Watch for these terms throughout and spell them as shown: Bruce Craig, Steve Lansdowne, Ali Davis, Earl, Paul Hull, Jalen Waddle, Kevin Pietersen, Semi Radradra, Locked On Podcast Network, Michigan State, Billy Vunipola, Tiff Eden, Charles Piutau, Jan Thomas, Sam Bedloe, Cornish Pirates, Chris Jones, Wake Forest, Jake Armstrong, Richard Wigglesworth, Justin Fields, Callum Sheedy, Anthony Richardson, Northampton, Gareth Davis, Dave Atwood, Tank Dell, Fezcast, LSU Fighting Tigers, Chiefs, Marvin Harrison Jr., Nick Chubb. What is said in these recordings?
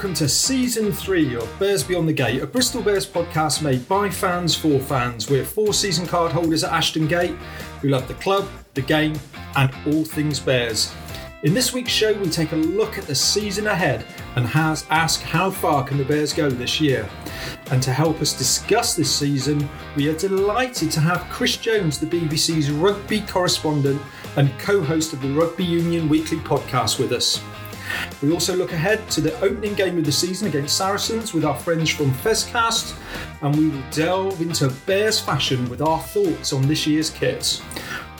welcome to Season 3 of Bears Beyond the Gate, a Bristol Bears podcast made by fans for fans. We're four season card holders at Ashton Gate who love the club, the game and all things Bears. In this week's show we take a look at the season ahead and ask how far can the Bears go this year. And to help us discuss this season, we are delighted to have Chris Jones, the BBC's rugby correspondent and co-host of the Rugby Union Weekly podcast with us. We also look ahead to the opening game of the season against Saracens with our friends from Fezcast, and we will delve into Bears fashion with our thoughts on this year's kits.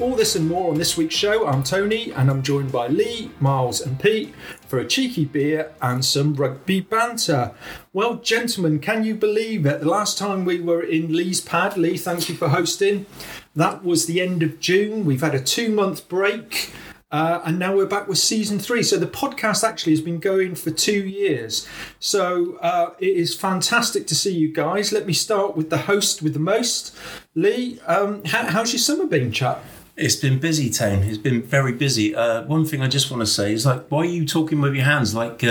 All this and more on this week's show. I'm Tony and I'm joined by Lee, Miles and Pete for a cheeky beer and some rugby banter. Well, gentlemen, can you believe it? The last time we were in Lee's pad, Lee, thank you for hosting, that was the end of June. We've had a 2-month break. And now we're back with Season 3. So the podcast actually has been going for 2 years. So it is fantastic to see you guys. Let me start with the host with the most. Lee, how's your summer been, chap? It's been busy, Tane. It's been very busy. One thing I just want to say is, like, why are you talking with your hands? Like,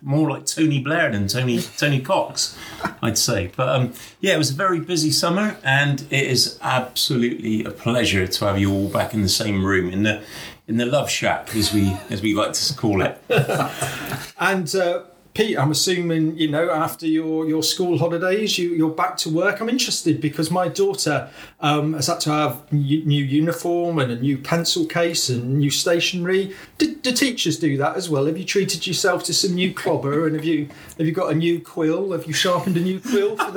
more like Tony Blair than Tony Cox, I'd say. But yeah, it was a very busy summer, and it is absolutely a pleasure to have you all back in the same room in the love shack, as we like to call it. And Pete, I'm assuming, you know, after your school holidays, you're back to work. I'm interested because my daughter has had to have a new uniform and a new pencil case and new stationery. Do teachers do that as well? Have you treated yourself to some new clobber, and have you got a new quill? Have you sharpened a new quill for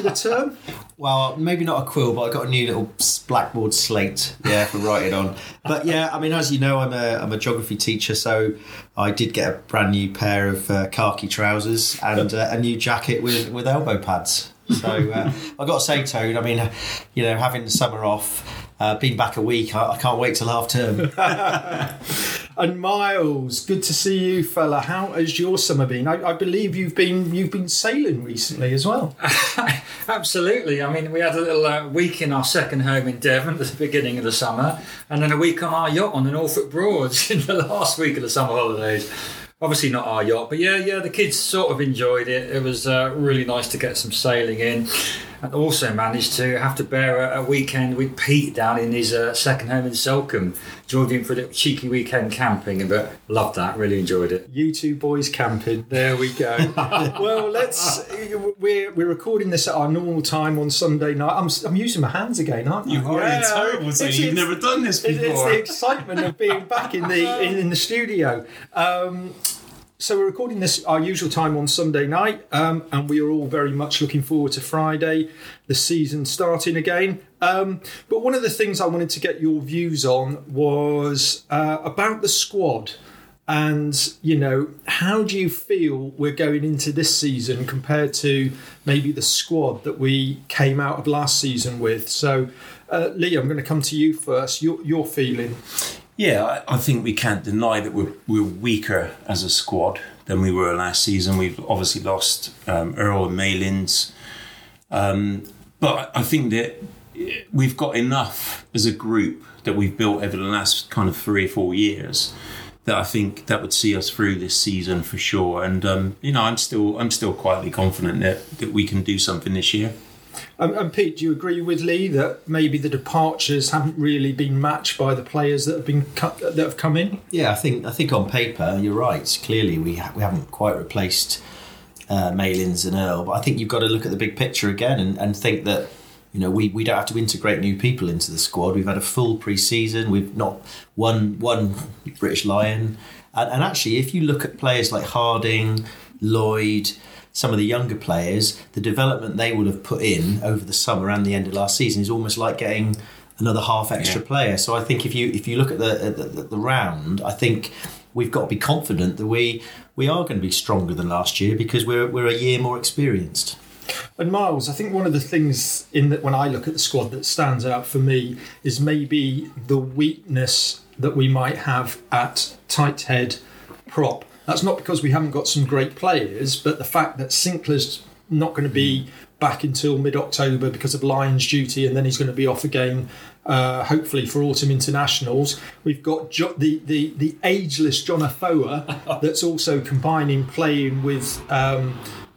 the term? Well, maybe not a quill, but I got a new little blackboard slate, yeah, for writing on. But yeah, I mean, as you know, I'm a geography teacher, so I did get a brand new pair of khaki trousers and a new jacket with elbow pads. So I got to say, Toad, I mean, you know, having the summer off, been back a week, I can't wait till half term. And Miles, good to see you, fella. How has your summer been? I believe you've been sailing recently as well. Absolutely. I mean, we had a little week in our second home in Devon at the beginning of the summer, and then a week on our yacht on the Norfolk Broads in the last week of the summer holidays. Obviously not our yacht, but yeah, the kids sort of enjoyed it. It was really nice to get some sailing in, and also managed to have to bear a weekend with Pete down in his second home in Selcombe. Joined him for a little cheeky weekend camping, but loved that, really enjoyed it. You two boys camping, there we go. Well, we're recording this at our normal time on Sunday night. I'm using my hands again, aren't I? You are, yeah. Terrible, so you've never done this before. It's the excitement of being back in the studio. So we're recording this our usual time on Sunday night, and we are all very much looking forward to Friday, the season starting again. But one of the things I wanted to get your views on was about the squad, and, you know, how do you feel we're going into this season compared to maybe the squad that we came out of last season with? So, Lee, I'm going to come to you first. Your feeling. Yeah, I think we can't deny that we're weaker as a squad than we were last season. We've obviously lost Earl and Malins. But I think that we've got enough as a group that we've built over the last kind of 3 or 4 years that I think that would see us through this season for sure. And, you know, I'm still quietly confident that we can do something this year. And Pete, do you agree with Lee that maybe the departures haven't really been matched by the players that have been that have come in? Yeah, I think on paper you're right. Clearly, we haven't quite replaced Malins and Earl, but I think you've got to look at the big picture again and think that, you know, we don't have to integrate new people into the squad. We've had a full pre-season. We've not one British Lion, and actually, if you look at players like Harding, Lloyd, some of the younger players, the development they will have put in over the summer and the end of last season is almost like getting another half extra player. So I think if you look at the round, I think we've got to be confident that we are going to be stronger than last year because we're a year more experienced. And Miles, I think one of the things when I look at the squad that stands out for me is maybe the weakness that we might have at tight head prop. That's not because we haven't got some great players, but the fact that Sinclair's not going to be back until mid-October because of Lions duty, and then he's going to be off again, hopefully for autumn internationals. We've got the ageless John Afoa that's also combining playing with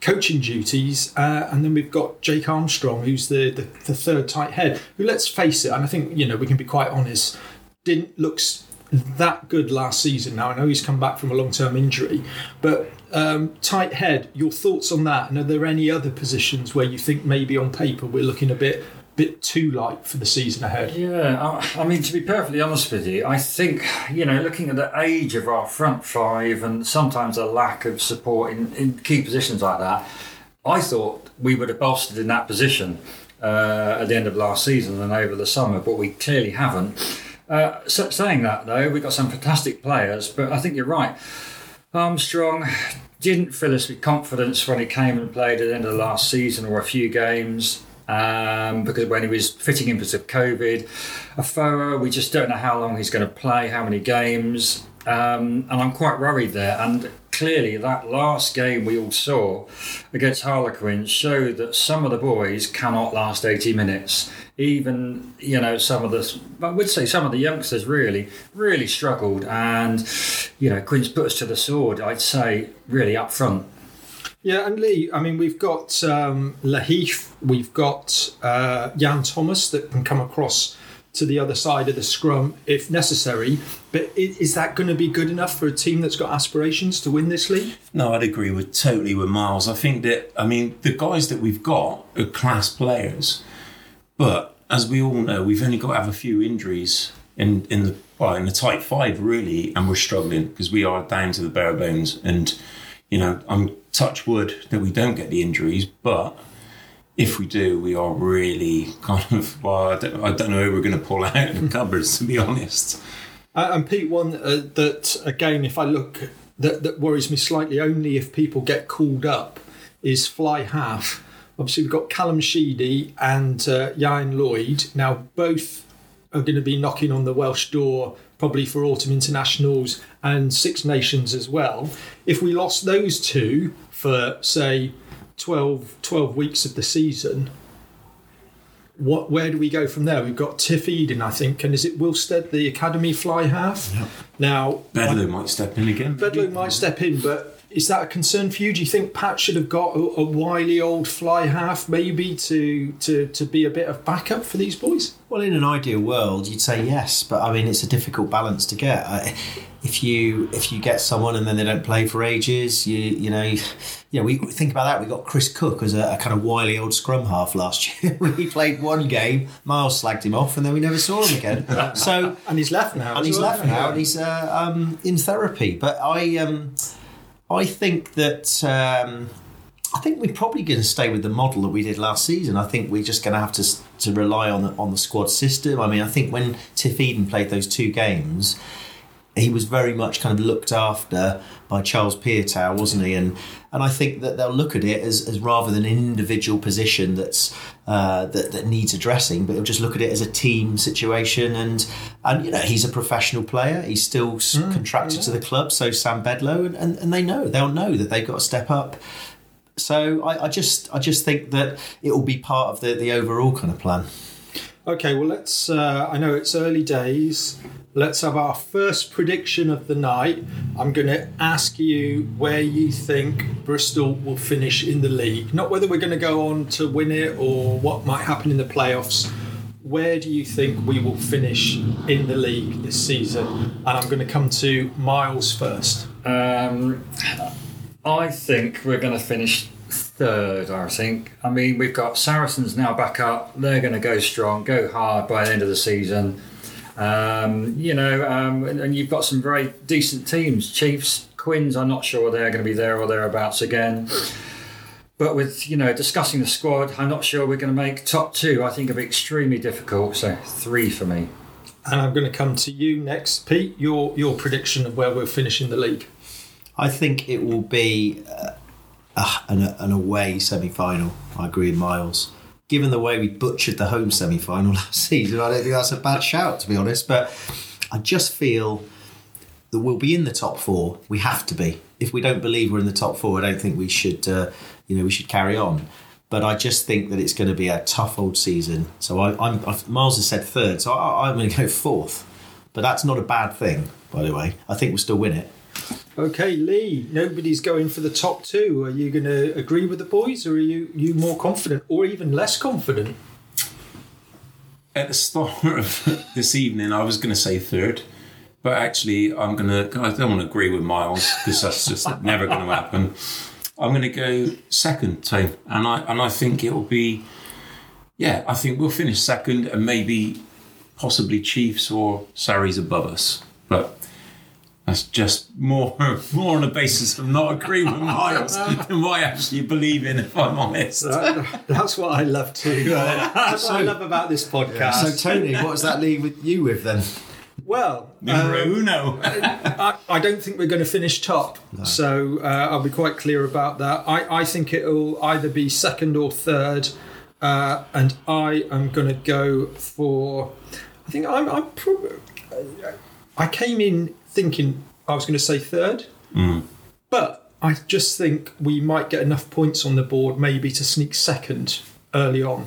coaching duties, and then we've got Jake Armstrong, who's the third tight head, who, let's face it, and I think, you know, we can be quite honest, didn't look that good last season. Now I know he's come back from a long-term injury, but tight head, your thoughts on that, and are there any other positions where you think maybe on paper we're looking a bit too light for the season ahead? Yeah, I mean, to be perfectly honest with you, I think, you know, looking at the age of our front five and sometimes a lack of support in key positions like that, I thought we would have bolstered in that position at the end of last season and over the summer, but we clearly haven't. Saying that, though, we've got some fantastic players, but I think you're right. Armstrong didn't fill us with confidence when he came and played at the end of the last season or a few games. Because when he was fitting in because of COVID, Afoa, we just don't know how long he's going to play, how many games, and I'm quite worried there. And clearly, that last game we all saw against Harlequins showed that some of the boys cannot last 80 minutes. Even, you know, some of the, I would say some of the youngsters really struggled, and, you know, Quince put us to the sword, I'd say, really up front. Yeah, and Lee, I mean, we've got Lahif, we've got Jan Thomas that can come across to the other side of the scrum if necessary. But is that going to be good enough for a team that's got aspirations to win this league? No, I'd agree with Miles. I think that, I mean, the guys that we've got are class players. But as we all know, we've only got to have a few injuries in the tight five, really, and we're struggling because we are down to the bare bones. And, you know, I'm touch wood that we don't get the injuries, but if we do, we are really kind of, well, I don't know who we're going to pull out of the cupboards, to be honest. And Pete, one that, again, if I look, that worries me slightly, only if people get called up, is fly half. Obviously, we've got Callum Sheedy and Ian Lloyd. Now, both are going to be knocking on the Welsh door probably for autumn internationals and Six Nations as well. If we lost those two for, say, 12 weeks of the season, where do we go from there? We've got Tiff Eden, I think, and is it Wilstead, the academy fly half? Yeah. Now Bedloe might step in again. Bedloe might step in, but is that a concern for you? Do you think Pat should have got a wily old fly half maybe to be a bit of backup for these boys? Well, in an ideal world, you'd say yes, but I mean, it's a difficult balance to get. If you get someone and then they don't play for ages, you know, we think about that. We got Chris Cook as a kind of wily old scrum half last year. He played one game, Miles slagged him off, and then we never saw him again. So and he's left now. And he's left now, and he's in therapy. But I think that I think we're probably going to stay with the model that we did last season. I think we're just going to have to rely on the squad system. I mean, I think when Tiff Eden played those two games, he was very much kind of looked after by Charles Piutau, wasn't he? And I think that they'll look at it as rather than an individual position that's that needs addressing, but they'll just look at it as a team situation. And you know, he's a professional player. He's still contracted to the club, so Sam Bedloe, and they'll know that they've got to step up. So I just think that it will be part of the overall kind of plan. Okay, well, let's. I know it's early days. Let's have our first prediction of the night. I'm going to ask you where you think Bristol will finish in the league. Not whether we're going to go on to win it or what might happen in the playoffs. Where do you think we will finish in the league this season? And I'm going to come to Miles first. I think we're going to finish third, I think. I mean, we've got Saracens now back up. They're going to go strong, go hard by the end of the season. And you've got some very decent teams. Chiefs, Quins, I'm not sure they're going to be there or thereabouts again. But with, you know, discussing the squad, I'm not sure we're going to make top two. I think it'll be extremely difficult. So 3 for me. And I'm going to come to you next, Pete. Your prediction of where we'll finish in the league. I think it will be an away semi-final. I agree with Miles. Given the way we butchered the home semi-final last season, I don't think that's a bad shout, to be honest. But I just feel that we'll be in the top 4. We have to be. If we don't believe we're in the top 4, I don't think we should carry on. But I just think that it's going to be a tough old season. So Miles has said third, so I'm going to go fourth. But that's not a bad thing, by the way. I think we'll still win it. Okay, Lee, nobody's going for the top two. Are you going to agree with the boys, or are you more confident or even less confident? At the start of this evening, I was going to say third, but actually I don't want to agree with Miles because that's just never going to happen. I'm going to go second, Tone, and I think it will be, yeah, I think we'll finish second and maybe possibly Chiefs or Sarries above us, but that's just more on the basis of not agreeing with Miles than what I actually believe in, if I'm honest. That's what I love too. That's what I love about this podcast. Yeah. So, Tony, what does that leave with you with then? Well, Uno. I don't think we're going to finish top, no. So I'll be quite clear about that. I think it'll either be second or third, and I am going to go for... I think I'm probably... I came in thinking I was going to say third, but I just think we might get enough points on the board maybe to sneak second early on,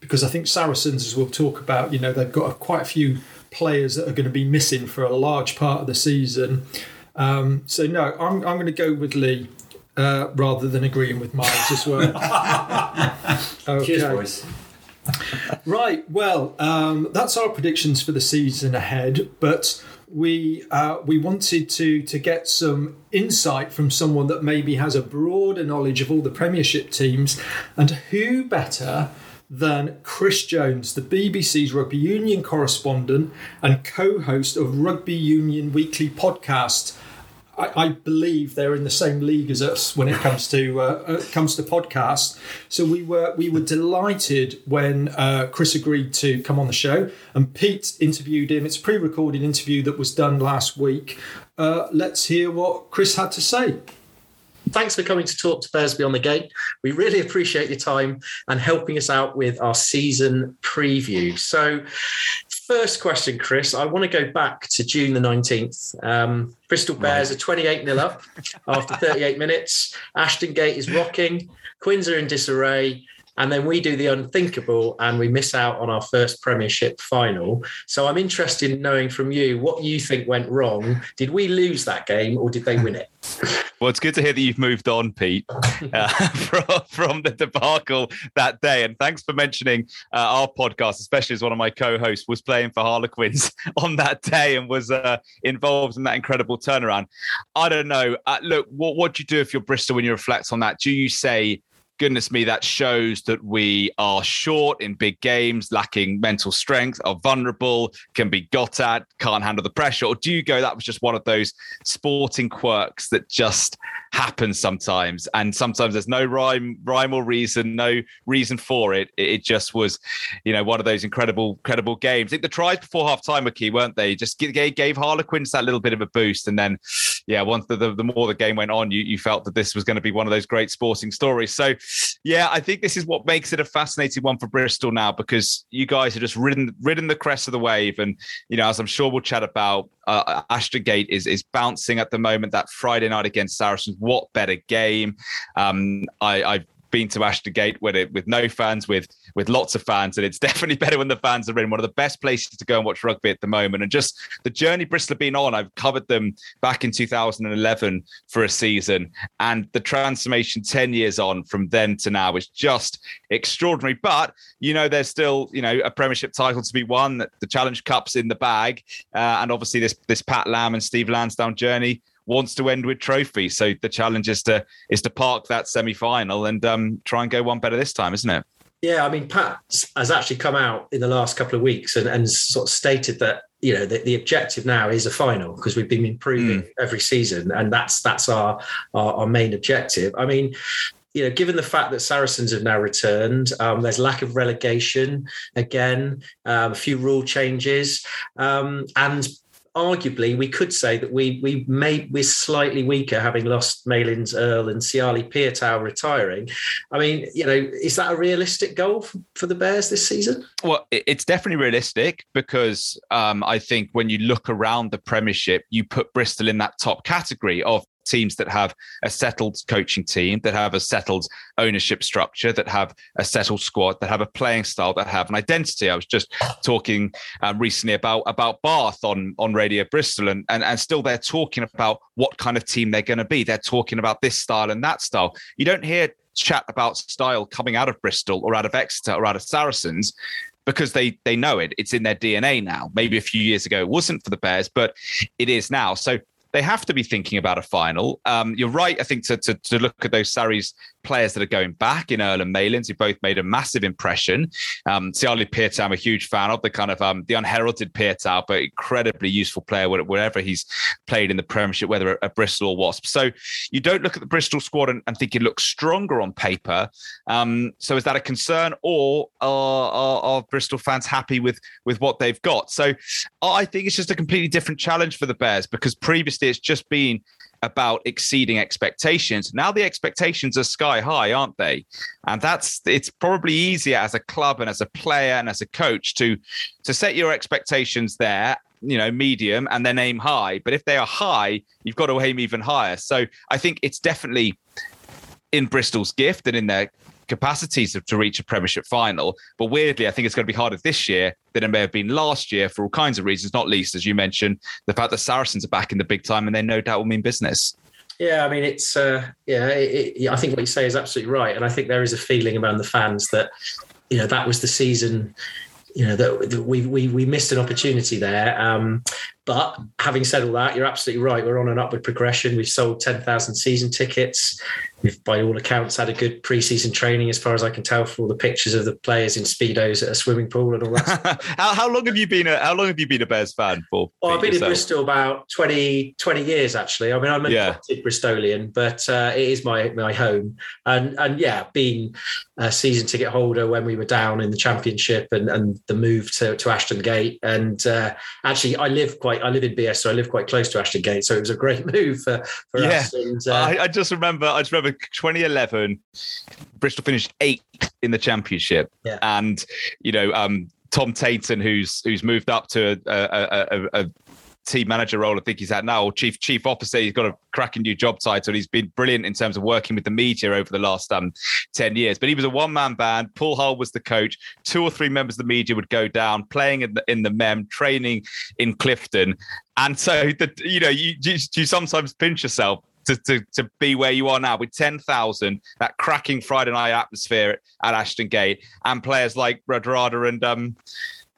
because I think Saracens, as we'll talk about, they've got quite a few players that are going to be missing for a large part of the season. So no, I'm going to go with Lee rather than agreeing with Miles as well. Okay. Cheers, boys. Right, well, that's our predictions for the season ahead, but we wanted to get some insight from someone that maybe has a broader knowledge of all the Premiership teams, and who better than Chris Jones, the BBC's Rugby Union correspondent and co-host of Rugby Union Weekly podcast. I believe they're in the same league as us when it comes to podcasts. So we were delighted when Chris agreed to come on the show, and Pete interviewed him. It's a pre-recorded interview that was done last week. Let's hear what Chris had to say. Thanks for coming to talk to Bears Beyond the Gate. We really appreciate your time and helping us out with our season preview. So, first question, Chris, I want to go back to June the 19th. Bristol Bears are 28-0 up after 38 minutes. Ashton Gate is rocking. Quins are in disarray. And then we do the unthinkable and we miss out on our first Premiership final. So I'm interested in knowing from you what you think went wrong. Did we lose that game or did they win it? Well, it's good to hear that you've moved on, Pete, from the debacle that day. And thanks for mentioning our podcast, especially as one of my co-hosts was playing for Harlequins on that day and was involved in that incredible turnaround. I don't know. Look, what do you do if you're Bristol when you reflect on that? Do you say, goodness me, that shows that we are short in big games, lacking mental strength, are vulnerable, can be got at, can't handle the pressure? Or do you go, that was just one of those sporting quirks that just happen sometimes? And sometimes there's no rhyme or reason, no reason for it. It just was, one of those incredible games. I think the tries before half-time were key, weren't they? Just gave Harlequins that little bit of a boost. And then, yeah, once the more the game went on, you felt that this was going to be one of those great sporting stories. So, yeah, I think this is what makes it a fascinating one for Bristol now, because you guys have just ridden the crest of the wave. And, as I'm sure we'll chat about, Ashton Gate is bouncing at the moment. That Friday night against Saracens, what better game? I've been to Ashton Gate with no fans, with lots of fans, and it's definitely better when the fans are in. One of the best places to go and watch rugby at the moment. And just the journey Bristol have been on, I've covered them back in 2011 for a season, and the transformation 10 years on from then to now is just extraordinary. But, there's still, a Premiership title to be won, the Challenge Cup's in the bag, and obviously this Pat Lam and Steve Lansdowne journey wants to end with trophy. So the challenge is to park that semi-final and try and go one better this time, isn't it? Yeah, I mean, Pat has actually come out in the last couple of weeks and sort of stated that, the objective now is a final, because we've been improving every season, and that's our main objective. I mean, given the fact that Saracens have now returned, there's lack of relegation again, a few rule changes, and arguably, we could say that we're slightly weaker, having lost Malins, Earl and Charles Piutau retiring. I mean, is that a realistic goal for the Bears this season? Well, it's definitely realistic, because I think when you look around the Premiership, you put Bristol in that top category of teams that have a settled coaching team, that have a settled ownership structure, that have a settled squad, that have a playing style, that have an identity. I was just talking recently about Bath on Radio Bristol, and still they're talking about what kind of team they're going to be. They're talking about this style and that style. You don't hear chat about style coming out of Bristol or out of Exeter or out of Saracens, because they know it. It's in their DNA now. Maybe a few years ago it wasn't for the Bears, but it is now. So they have to be thinking about a final. You're right, I think, to look at those Sarries players that are going back in Earl and Malins, who both made a massive impression. Sale Piutau, I'm a huge fan of, the kind of the unheralded Piutau, but incredibly useful player wherever he's played in the Premiership, whether at Bristol or Wasps. So you don't look at the Bristol squad and think it looks stronger on paper. So is that a concern, or are Bristol fans happy with what they've got? So I think it's just a completely different challenge for the Bears, because previously it's just been about exceeding expectations. Now the expectations are sky high, aren't they? And it's probably easier as a club and as a player and as a coach to set your expectations there, medium, and then aim high. But if they are high, you've got to aim even higher. So I think it's definitely in Bristol's gift and in their capacities to reach a Premiership final. But weirdly, I think it's going to be harder this year than it may have been last year for all kinds of reasons, not least, as you mentioned, the fact that Saracens are back in the big time, and they no doubt will mean business. Yeah, I mean, it's I think what you say is absolutely right. And I think there is a feeling among the fans that, that was the season, that we missed an opportunity there. But having said all that, you're absolutely right. We're on an upward progression. We've sold 10,000 season tickets. We've, by all accounts, had a good pre-season training, as far as I can tell, for all the pictures of the players in Speedos at a swimming pool and all that. How long have you been a Bears fan for? Well, I've been in Bristol about 20 years, actually. I mean, I'm a Bristolian, but it is my home. And yeah, being a season ticket holder when we were down in the Championship and the move to Ashton Gate. And actually, I live in BS, so I live quite close to Ashton Gate. So it was a great move for us. And, I just remember 2011, Bristol finished 8th in the Championship. Yeah. And, Tom Tainton, who's moved up to a team manager role, I think he's at now, or chief officer. He's got a cracking new job title. He's been brilliant in terms of working with the media over the last 10 years. But he was a one-man band. Paul Hull was the coach. Two or three members of the media would go down, playing in the Mem, training in Clifton. And so, you sometimes pinch yourself to be where you are now with 10,000, that cracking Friday night atmosphere at Ashton Gate, and players like Rodrada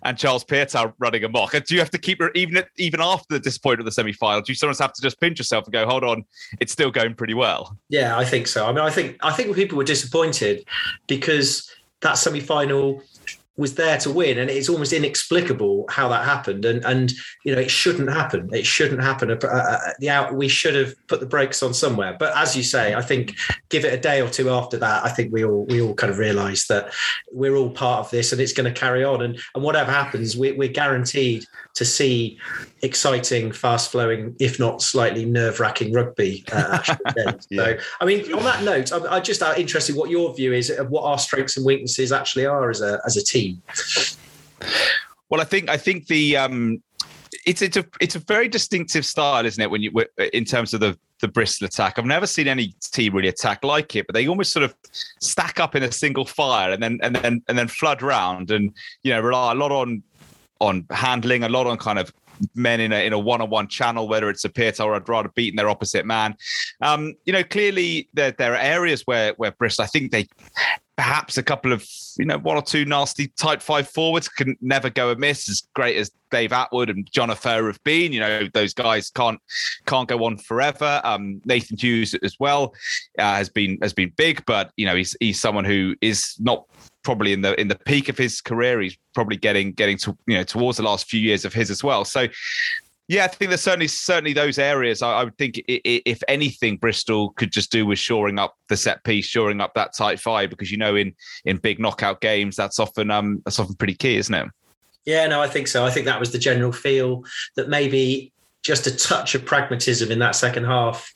and Charles Piutau running amok. Do you have to keep, even after the disappointment of the semi-final, do you sometimes have to just pinch yourself and go, hold on, it's still going pretty well? Yeah, I think so. I mean, I think people were disappointed because that semi-final was there to win, and it's almost inexplicable how that happened. And it shouldn't happen. It shouldn't happen. We should have put the brakes on somewhere. But as you say, I think give it a day or two after that, I think we all kind of realise that we're all part of this, and it's going to carry on. And whatever happens, we're guaranteed to see exciting, fast-flowing, if not slightly nerve-wracking rugby. So, I mean, on that note, I'm just interested what your view is of what our strengths and weaknesses actually are as a team. Well, I think the it's a very distinctive style, isn't it? When you in terms of the Bristol attack, I've never seen any team really attack like it. But they almost sort of stack up in a single file and then flood round, and rely a lot on handling, a lot on kind of men in a one-on-one channel, whether it's a Piutau or Rodrada beating their opposite man. Clearly there are areas where Bristol, I think they. Perhaps a couple of, one or two nasty type 5 forwards can never go amiss, as great as Dave Atwood and John Afoa have been. Those guys can't go on forever. Nathan Hughes as well has been big, but he's someone who is not probably in the peak of his career. He's probably getting to towards the last few years of his as well. So. Yeah, I think there's certainly those areas. I would think, if anything, Bristol could just do with shoring up the set piece, shoring up that tight 5, because in big knockout games, that's often pretty key, isn't it? Yeah, no, I think so. I think that was the general feel, that maybe just a touch of pragmatism in that second half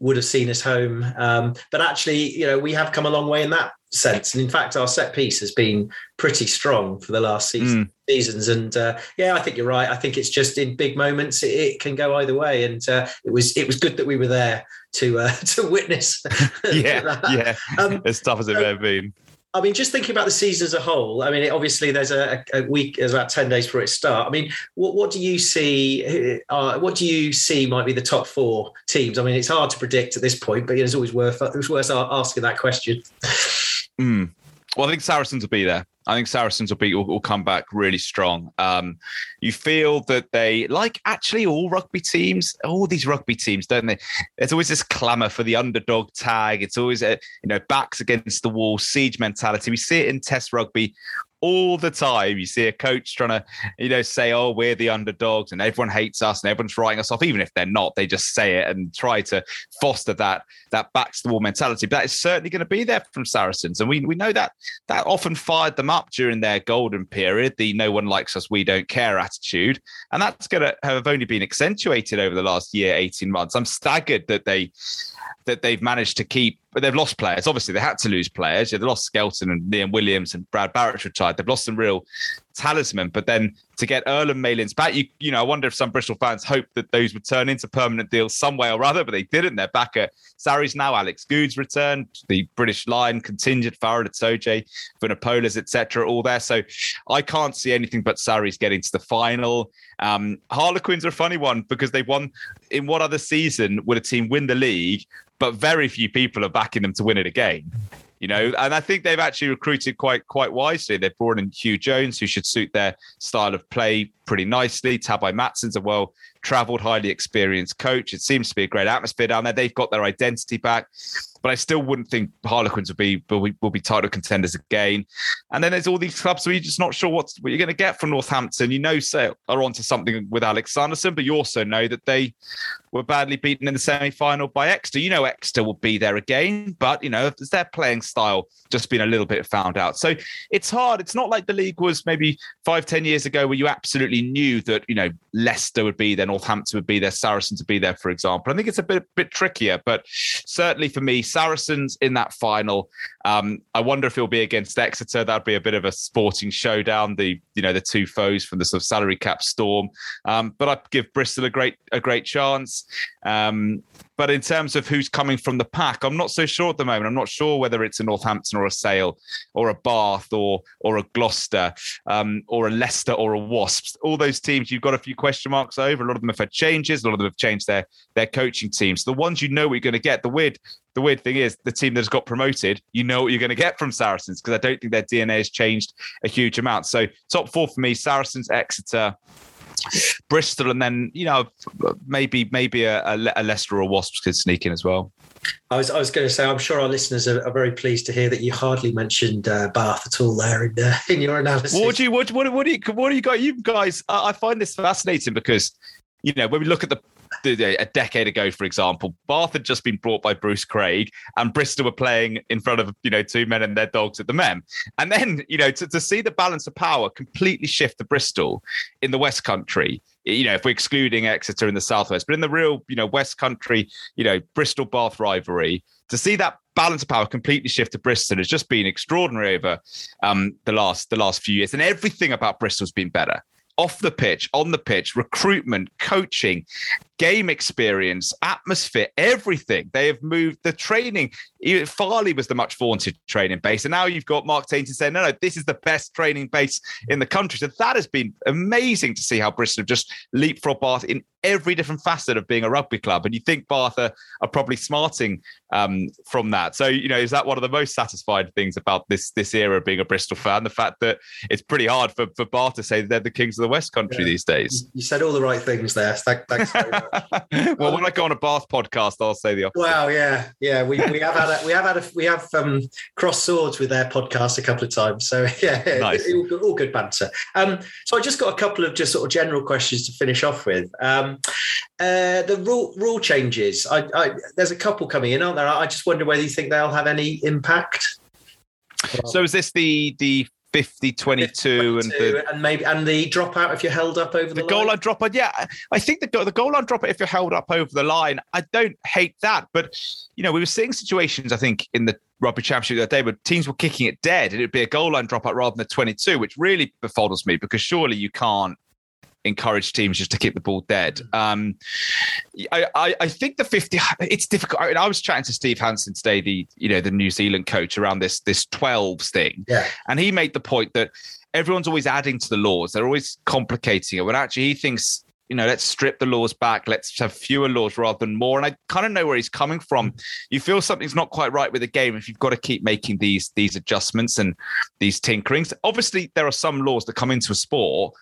would have seen us home. But actually, we have come a long way in that sense. And in fact, our set piece has been pretty strong for the last seasons. And yeah, I think you're right. I think it's just in big moments, it can go either way. And it was good that we were there to witness. As tough as it may have been. I mean, just thinking about the season as a whole, I mean, obviously there's a week, there's about 10 days before it starts. I mean, what do you see might be the top four teams? I mean, it's hard to predict at this point, but it's always worth asking that question. Well, I think Saracens will be there. I think Saracens will come back really strong. You feel that they, like actually all these rugby teams, don't they? There's always this clamour for the underdog tag. It's always, backs against the wall, siege mentality. We see it in Test rugby all the time. You see a coach trying to, say, oh, we're the underdogs and everyone hates us and everyone's writing us off. Even if they're not, they just say it and try to foster that backs the wall mentality. But that is certainly going to be there from Saracens. And we know that often fired them up during their golden period, the no one likes us, we don't care attitude. And that's going to have only been accentuated over the last year, 18 months. I'm staggered that they've managed to keep, but they've lost players. Obviously, they had to lose players. They lost Skelton and Liam Williams and Brad Barrett retired. They've lost some real talisman. But then to get Earl and Malins back, I wonder if some Bristol fans hoped that those would turn into permanent deals some way or other, but they didn't. They're back at Sarries now. Alex Goode's returned, the British Lion contingent, Farrell Atoje, Vunapolas, etc. all there. So I can't see anything but Sarries getting to the final. Harlequins are a funny one because they won. In what other season would a team win the league, but very few people are backing them to win it again? And I think they've actually recruited quite wisely. They've brought in Hugh Jones, who should suit their style of play pretty nicely. Tabai Matson's a well-travelled, highly experienced coach. It seems to be a great atmosphere down there. They've got their identity back. But I still wouldn't think Harlequins will be title contenders again. And then there's all these clubs where you're just not sure what you're going to get from Northampton. Sale are onto something with Alex Sanderson, but you also know that they were badly beaten in the semi-final by Exeter. Exeter will be there again, but, it's their playing style just been a little bit found out. So it's hard. It's not like the league was maybe 5-10 years ago where you absolutely knew that, Leicester would be there, Northampton would be there, Saracens would be there, for example. I think it's a bit trickier, but certainly for me, Saracens in that final. I wonder if it'll be against Exeter. That'd be a bit of a sporting showdown. The two foes from the sort of salary cap storm. But I'd give Bristol a great chance. But in terms of who's coming from the pack, I'm not so sure at the moment. I'm not sure whether it's a Northampton or a Sale or a Bath or a Gloucester or a Leicester or a Wasps. All those teams, you've got a few question marks over. A lot of them have had changes. A lot of them have changed their coaching teams. The ones we're going to get, the weird thing is the team that's got promoted, what you're going to get from Saracens because I don't think their DNA has changed a huge amount. So top four for me, Saracens, Exeter, Bristol, and then maybe a Leicester or Wasps could sneak in as well. I was going to say, I'm sure our listeners are very pleased to hear that you hardly mentioned Bath at all there in your analysis. What do you got? You guys, I find this fascinating because when we look at a decade ago, for example, Bath had just been brought by Bruce Craig and Bristol were playing in front of, two men and their dogs at the Mem. And then, to see the balance of power completely shift to Bristol in the West Country, if we're excluding Exeter in the Southwest, but in the real, West Country, Bristol-Bath rivalry, to see that balance of power completely shift to Bristol has just been extraordinary over the last few years. And everything about Bristol's been better. Off the pitch, on the pitch, recruitment, coaching, game experience, atmosphere, everything. They have moved the training. Farley was the much vaunted training base. And now you've got Mark Tainton saying, no, this is the best training base in the country. So that has been amazing to see how Bristol have just leapfrogged Bath in every different facet of being a rugby club. And you think Bath are probably smarting from that. So, is that one of the most satisfied things about this era of being a Bristol fan? The fact that it's pretty hard for Bath to say that they're the kings of the West Country these days. You said all the right things there. Thanks very much. Well, when I go on a Bath podcast, I'll say the opposite. Well, yeah. We have crossed swords with their podcast a couple of times. So yeah, nice. All good banter. So I just got a couple of just sort of general questions to finish off with. The rule changes. There's a couple coming in, aren't there? I just wonder whether you think they'll have any impact. So is this the 50, 22, and the dropout if you're held up over the goal line dropper. Yeah, I think the goal line dropper if you're held up over the line. I don't hate that, but you know we were seeing situations I think in the Rugby Championship the other day where teams were kicking it dead and it'd be a goal line dropout rather than a 22, which really befuddles me because surely you can't encourage teams just to kick the ball dead. I think the 50, it's difficult. I mean, I was chatting to Steve Hansen today, the New Zealand coach, around this 12s thing. Yeah. And he made the point that everyone's always adding to the laws. They're always complicating it. When actually he thinks, let's strip the laws back. Let's have fewer laws rather than more. And I kind of know where he's coming from. You feel something's not quite right with the game if you've got to keep making these adjustments and these tinkerings. Obviously, there are some laws that come into a sport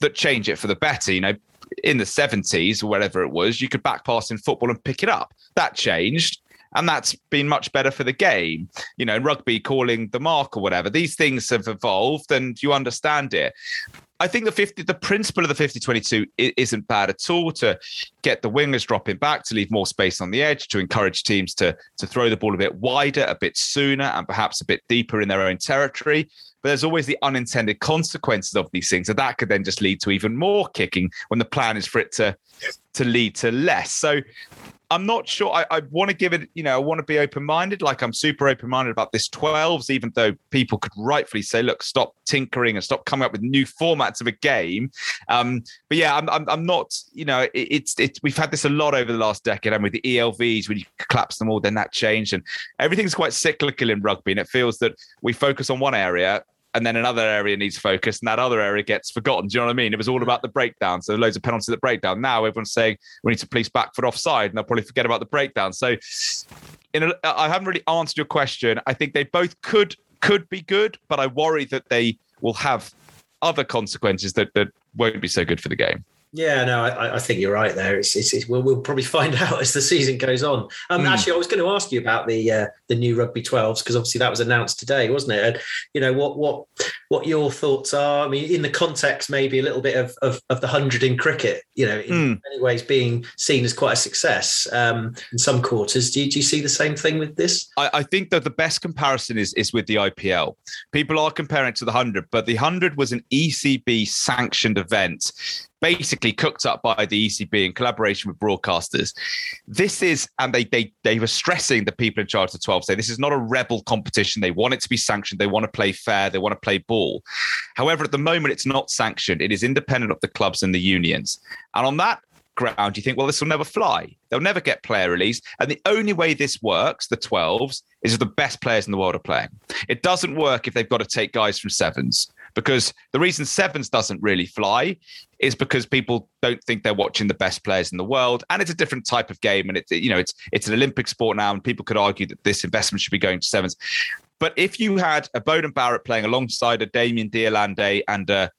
that change it for the better. In the 70s or whatever it was, you could back pass in football and pick it up. That changed, and that's been much better for the game. Rugby calling the mark or whatever. These things have evolved, and you understand it. I think the principle of the 50-22 isn't bad at all, to get the wingers dropping back, to leave more space on the edge, to encourage teams to throw the ball a bit wider, a bit sooner, and perhaps a bit deeper in their own territory. But there's always the unintended consequences of these things. So that could then just lead to even more kicking when the plan is for it to lead to less. So I'm not sure. I want to give it, I want to be open-minded. Like, I'm super open-minded about this 12s, even though people could rightfully say, look, stop tinkering and stop coming up with new formats of a game. But yeah, I'm not, we've had this a lot over the last decade. And with the ELVs, when you collapse them all, then that changed. And everything's quite cyclical in rugby. And it feels that we focus on one area and then another area needs focus and that other area gets forgotten. Do you know what I mean? It was all about the breakdown. So loads of penalties at breakdown. Now everyone's saying we need to police back foot offside and they'll probably forget about the breakdown. So I haven't really answered your question. I think they both could be good, but I worry that they will have other consequences that won't be so good for the game. Yeah, no, I think you're right there. We'll probably find out as the season goes on. Actually, I was going to ask you about the new Rugby 12s, because obviously that was announced today, wasn't it? And, what your thoughts are. I mean, in the context, maybe a little bit of the 100 in cricket, in many ways being seen as quite a success in some quarters. Do you see the same thing with this? I think that the best comparison is with the IPL. People are comparing it to the 100, but the 100 was an ECB-sanctioned event, basically cooked up by the ECB in collaboration with broadcasters. This is, and they were stressing, the people in charge of the 12 say, this is not a rebel competition. They want it to be sanctioned. They want to play fair. They want to play ball. However, at the moment, it's not sanctioned. It is independent of the clubs and the unions. And on that ground, you think, well, this will never fly. They'll never get player release. And the only way this works, the 12s, is if the best players in the world are playing. It doesn't work if they've got to take guys from sevens. Because the reason sevens doesn't really fly is because people don't think they're watching the best players in the world, and it's a different type of game, and it's an Olympic sport now, and people could argue that this investment should be going to sevens. But if you had a Bowden Barrett playing alongside a Damien D'Irlande and a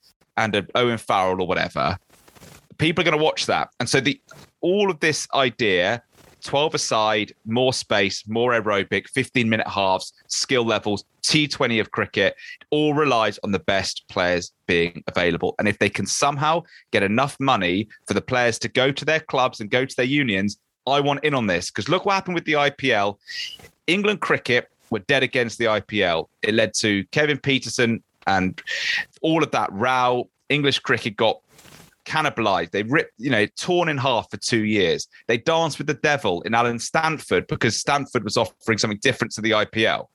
Owen Farrell or whatever, people are going to watch that. And so all of this idea, 12 aside, more space, more aerobic, 15-minute halves, skill levels, T20 of cricket, it all relies on the best players being available. And if they can somehow get enough money for the players to go to their clubs and go to their unions, I want in on this. Because look what happened with the IPL. England cricket were dead against the IPL. It led to Kevin Peterson and all of that row. English cricket got cannibalized. They ripped, torn in half for 2 years. They danced with the devil in Alan Stanford because Stanford was offering something different to the IPL.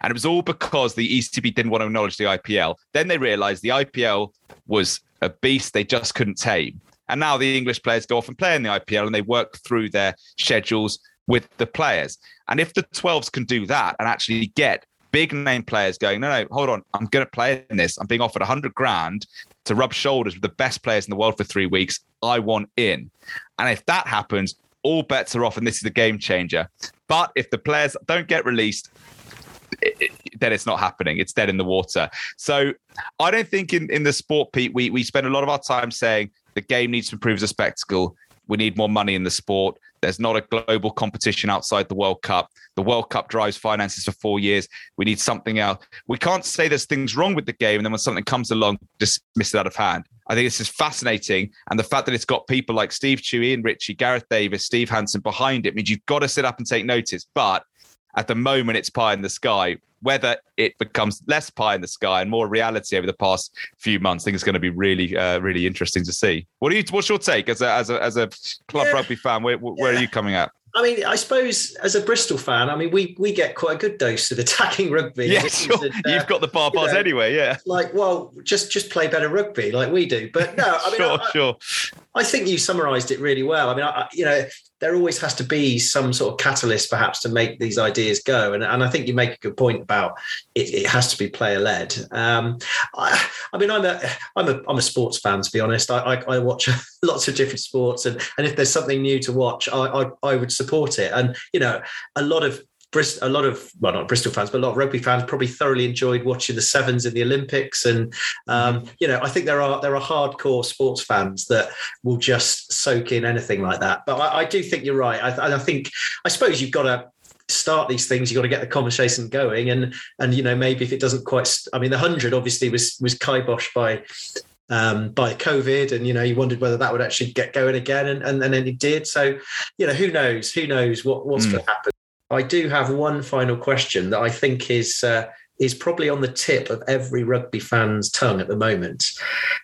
And it was all because the ECB didn't want to acknowledge the IPL. Then they realized the IPL was a beast they just couldn't tame. And now the English players go off and play in the IPL and they work through their schedules with the players. And if the 12s can do that and actually get big name players going, no, hold on, I'm going to play in this. I'm being offered $100,000 to rub shoulders with the best players in the world for 3 weeks. I want in. And if that happens, all bets are off and this is the game changer. But if the players don't get released, then it's not happening. It's dead in the water. So I don't think in the sport, Pete, we spend a lot of our time saying the game needs to improve as a spectacle. We need more money in the sport. There's not a global competition outside the World Cup. The World Cup drives finances for 4 years. We need something else. We can't say there's things wrong with the game and then when something comes along, dismiss it out of hand. I think this is fascinating. And the fact that it's got people like Steve Chew, Ian Ritchie, Gareth Davis, Steve Hansen behind it means you've got to sit up and take notice. But at the moment it's pie in the sky. Whether it becomes less pie in the sky and more reality over the past few months, I think it's going to be really, really interesting to see. What's your take as a club rugby fan? Where are you coming at? I mean, I suppose as a Bristol fan, I mean, we get quite a good dose of attacking rugby. Yeah, sure. You've got the bars anyway, yeah. Like, well, just play better rugby like we do. But no, I mean, I think you summarised it really well. I mean, there always has to be some sort of catalyst perhaps to make these ideas go. And I think you make a good point about it has to be player led. I'm a sports fan, to be honest. I watch lots of different sports and if there's something new to watch, I would support it. And, you know, not Bristol fans, but a lot of rugby fans probably thoroughly enjoyed watching the sevens in the Olympics. And, you know, I think there are hardcore sports fans that will just soak in anything like that. But I do think you're right. I suppose you've got to start these things. You've got to get the conversation going. And, you know, maybe if it doesn't quite, I mean, the 100 obviously was kiboshed by COVID, and you know, you wondered whether that would actually get going again, and then it did. So, you know, who knows what's going to happen. I do have one final question that I think is probably on the tip of every rugby fan's tongue at the moment,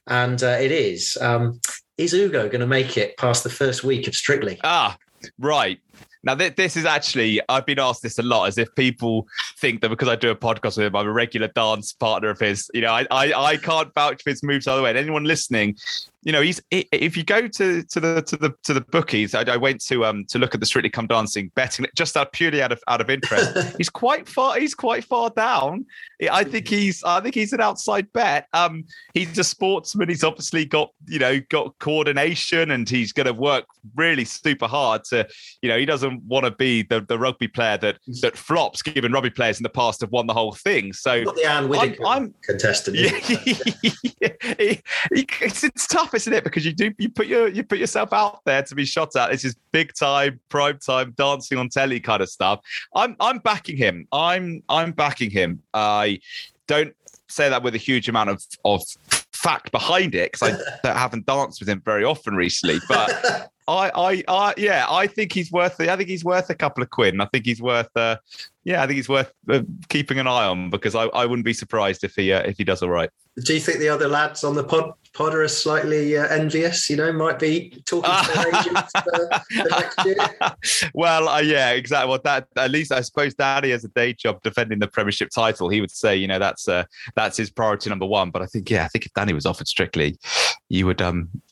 and it is Ugo going to make it past the first week of Strictly? Ah, right. Now, this is actually, I've been asked this a lot, as if people think that because I do a podcast with him, I'm a regular dance partner of his. You know, I can't vouch for his moves either way. And anyone listening, you know, if you go to the bookies, I went to look at the Strictly Come Dancing betting just purely out of interest. He's quite far down. I think he's an outside bet. He's a sportsman. He's obviously got coordination, and he's going to work really super hard to, you know, he doesn't want to be the rugby player that flops, given rugby players in the past have won the whole thing. So not the Anne Whittington contestant. Yeah, it's tough, isn't it? Because you put yourself out there to be shot at. It's just big time, prime time, dancing on telly kind of stuff. I'm backing him. I'm backing him. I don't say that with a huge amount of fact behind it, because I haven't danced with him very often recently. But I think he's worth it. I think he's worth a couple of quid. And I think he's worth. I think he's worth keeping an eye on, because I wouldn't be surprised if he does all right. Do you think the other lads on the pod are slightly envious? You know, might be talking to their agents for next year. Well, yeah, exactly. Well, that, at least I suppose Danny has a day job defending the Premiership title. He would say, you know, that's his priority number one. But I think if Danny was offered Strictly, you would.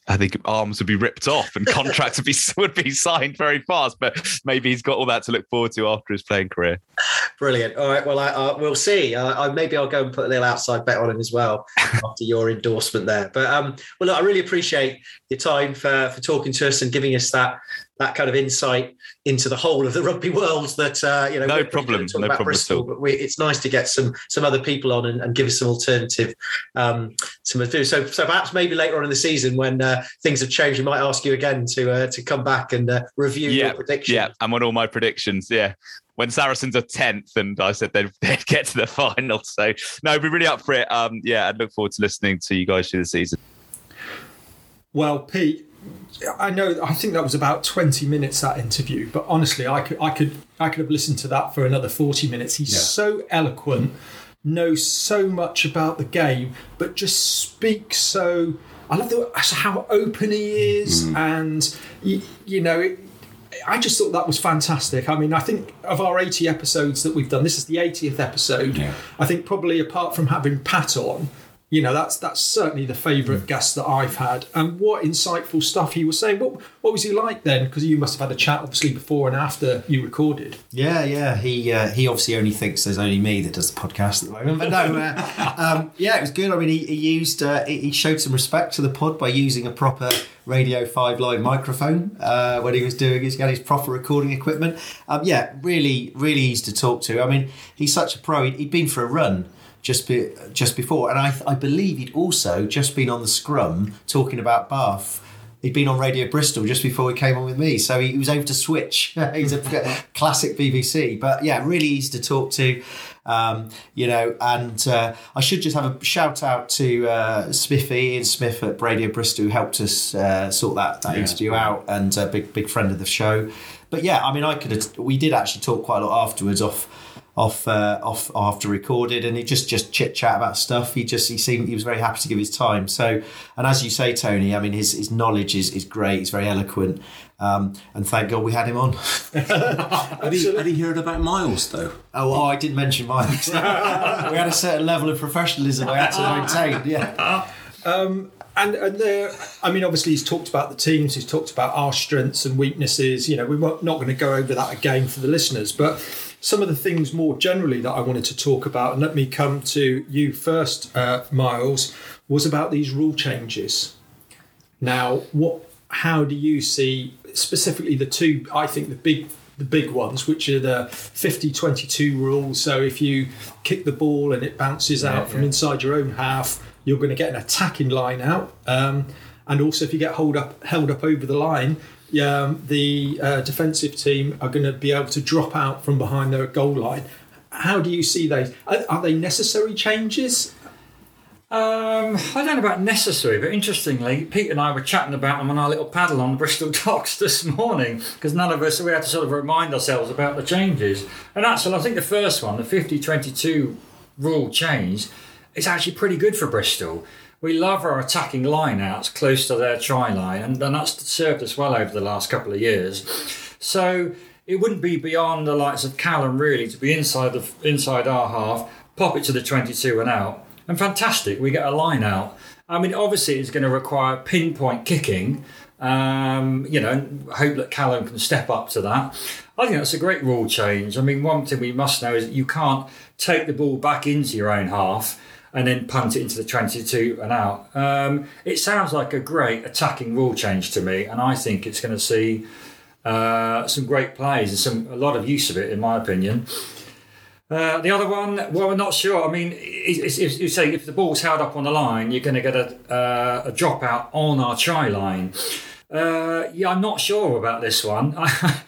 I think arms would be ripped off and contracts would be signed very fast. But maybe he's got all that to look forward to after his playing career. Brilliant. All right. Well, we'll see. Maybe I'll go and put a little outside bet on him as well after your endorsement there. But well, look, I really appreciate your time for talking to us and giving us that kind of insight into the whole of the rugby world. That you know, no problem. No problem Bristol, at all. But it's nice to get some other people on and give us some alternative some view. So perhaps maybe later on in the season when things have changed, we might ask you again to come back and review your predictions. Yeah, I'm on all my predictions. Yeah. When Saracens are 10th, and I said they'd get to the final. So, no, I'd be really up for it. I'd look forward to listening to you guys through the season. Well, Pete, I think that was about 20 minutes, that interview. But honestly, I could have listened to that for another 40 minutes. He's so eloquent, knows so much about the game, but just speaks so... I love how open he is. And, you know... I just thought that was fantastic. I mean, I think of our 80 episodes that we've done, this is the 80th episode. Yeah. I think probably apart from having Pat on, you know, that's certainly the favourite guest that I've had. And what insightful stuff he was saying. What was he like then? Because you must have had a chat, obviously, before and after you recorded. Yeah. He obviously only thinks there's only me that does the podcast at the moment. But no, it was good. I mean, he showed some respect to the pod by using a proper Radio 5 Live microphone when he was doing his proper recording equipment. Really, really easy to talk to. I mean, he's such a pro. He'd been for a run just before, and I believe he'd also just been on the scrum talking about Bath He'd been on Radio Bristol just before he came on with me, so he was able to switch. He's a classic BBC, but yeah, really easy to talk to. And I should just have a shout out to Smithy, Ian Smith at Radio Bristol, who helped us sort that interview out, and a big friend of the show. But yeah, I mean, we did actually talk quite a lot afterwards off after recorded, and he just chit chat about stuff. He was very happy to give his time. So, and as you say, Tony, I mean, his knowledge is great. He's very eloquent. And thank God we had him on. Had he heard about Miles though? Oh, I didn't mention Miles. We had a certain level of professionalism I had to maintain. Yeah. I mean, obviously he's talked about the teams, he's talked about our strengths and weaknesses. You know, we're not going to go over that again for the listeners, but some of the things more generally that I wanted to talk about, and let me come to you first, Miles, was about these rule changes. Now, how do you see specifically the two, I think the big ones, which are the 50-22 rule? So if you kick the ball and it bounces out from inside your own half, you're going to get an attacking line out. And also if you get held up over the line, the defensive team are going to be able to drop out from behind their goal line. How do you see those? Are they necessary changes? I don't know about necessary, but interestingly, Pete and I were chatting about them on our little paddle on Bristol Docks this morning, because none of us, we had to sort of remind ourselves about the changes. And actually, I think the first one, the 50-22 rule change, is actually pretty good for Bristol. We love our attacking line-outs close to their try line, and that's served us well over the last couple of years. So it wouldn't be beyond the likes of Callum, really, to be inside our half, pop it to the 22 and out. And fantastic, we get a line out. I mean, obviously it's going to require pinpoint kicking, hope that Callum can step up to that. I think that's a great rule change. I mean, one thing we must know is that you can't take the ball back into your own half and then punt it into the 22 and out. It sounds like a great attacking rule change to me, and I think it's going to see some great plays and a lot of use of it, in my opinion. The other one, well, we're not sure. I mean, you say if the ball's held up on the line, you're going to get a drop out on our try line. I'm not sure about this one.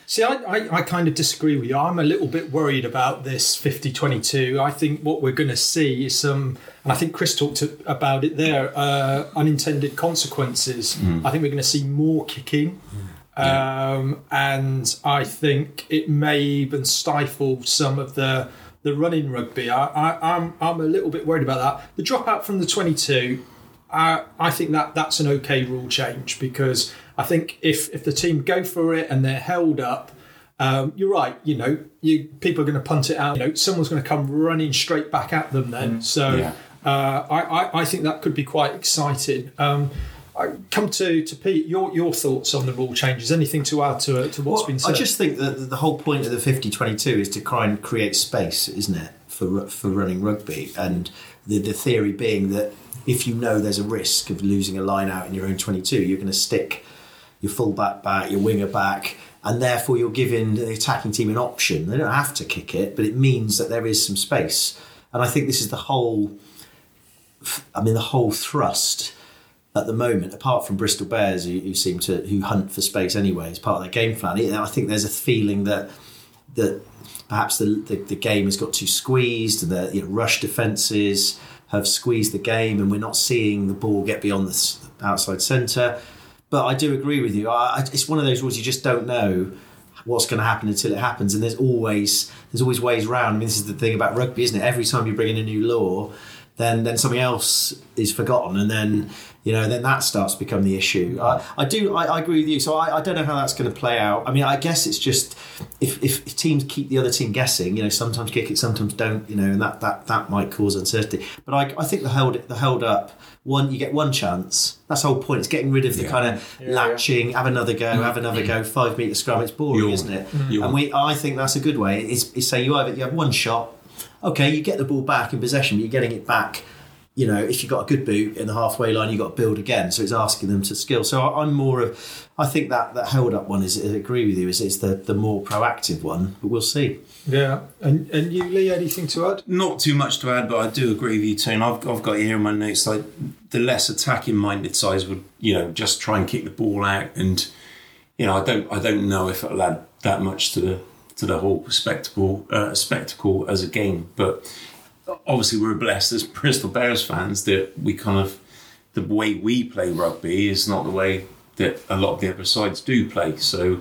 See, I kind of disagree with you. I'm a little bit worried about this 50-22. I think what we're going to see is some, and I think Chris talked about it there, unintended consequences. I think we're going to see more kicking. And I think it may even stifle some of the running rugby. I'm a little bit worried about that. The dropout from the 22, I think that's an okay rule change, because I think if the team go for it and they're held up, you're right. You know, people are going to punt it out. You know, someone's going to come running straight back at them then. I think that could be quite exciting. I come to Pete, your thoughts on the rule changes. Anything to add to what's been said? I just think that the whole point of the 50-22 is to try and create space, isn't it, for running rugby? And the theory being that if you know there's a risk of losing a line out in your own 22, you're going to stick your fullback back, your winger back, and therefore you're giving the attacking team an option. They don't have to kick it, but it means that there is some space. And I think this is the whole thrust at the moment, apart from Bristol Bears, who hunt for space anyway as part of their game plan. I think there's a feeling that perhaps the game has got too squeezed, and the rush defences have squeezed the game, and we're not seeing the ball get beyond the outside centre. But I do agree with you. It's one of those rules you just don't know what's going to happen until it happens, and there's always ways round. I mean, this is the thing about rugby, isn't it? Every time you bring in a new law, then something else is forgotten, and then that starts to become the issue. I agree with you. So I don't know how that's going to play out. I mean, I guess it's just if teams keep the other team guessing, sometimes kick it, sometimes don't, and that might cause uncertainty. But I think the held up one, you get one chance. That's the whole point. It's getting rid of the kind of latching, have another go, 5 meter scrum. It's boring, isn't it? And I think that's a good way. It's say you have one shot. Okay, you get the ball back in possession, but you're getting it back you know, if you've got a good boot in the halfway line, you've got to build again. So it's asking them to skill. So I think that held up one is, I agree with you, is the more proactive one, but we'll see. Yeah. And you, Lee, anything to add? Not too much to add, but I do agree with you, Tane. I've got here in my notes, like, the less attacking minded sides would, you know, just try and kick the ball out. And, you know, I don't know if it'll add that much to the whole spectacle as a game, but obviously we're blessed as Bristol Bears fans that we kind of, the way we play rugby is not the way that a lot of the other sides do play. So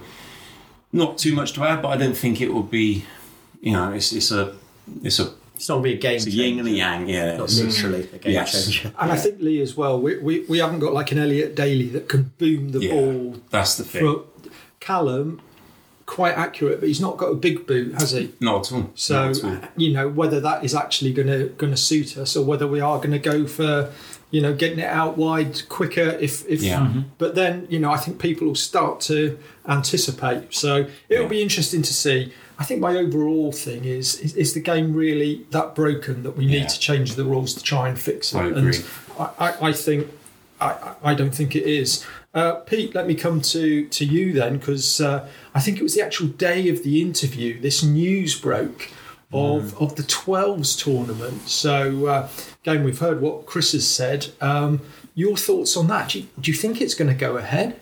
not too much to add, but I don't think it will be, you know, it's not going to be a game changer. It's a yin and a yang, yeah. Not literally a game changer. And I think, Lee, as well, we haven't got like an Elliot Daly that can boom the ball. That's the thing. Callum, quite accurate, but he's not got a big boot, has he? Not at all. So, you know, whether that is actually going to suit us, or whether we are going to go for, you know, getting it out wide quicker. But then, you know, I think people will start to anticipate. So it'll be interesting to see. I think my overall thing is the game really that broken that we need to change the rules to try and fix it? I agree. And I think I don't think it is. Pete, let me come to you then, because I think it was the actual day of the interview, this news broke of the 12s tournament. So, again, we've heard what Chris has said. Your thoughts on that? Do you think it's going to go ahead?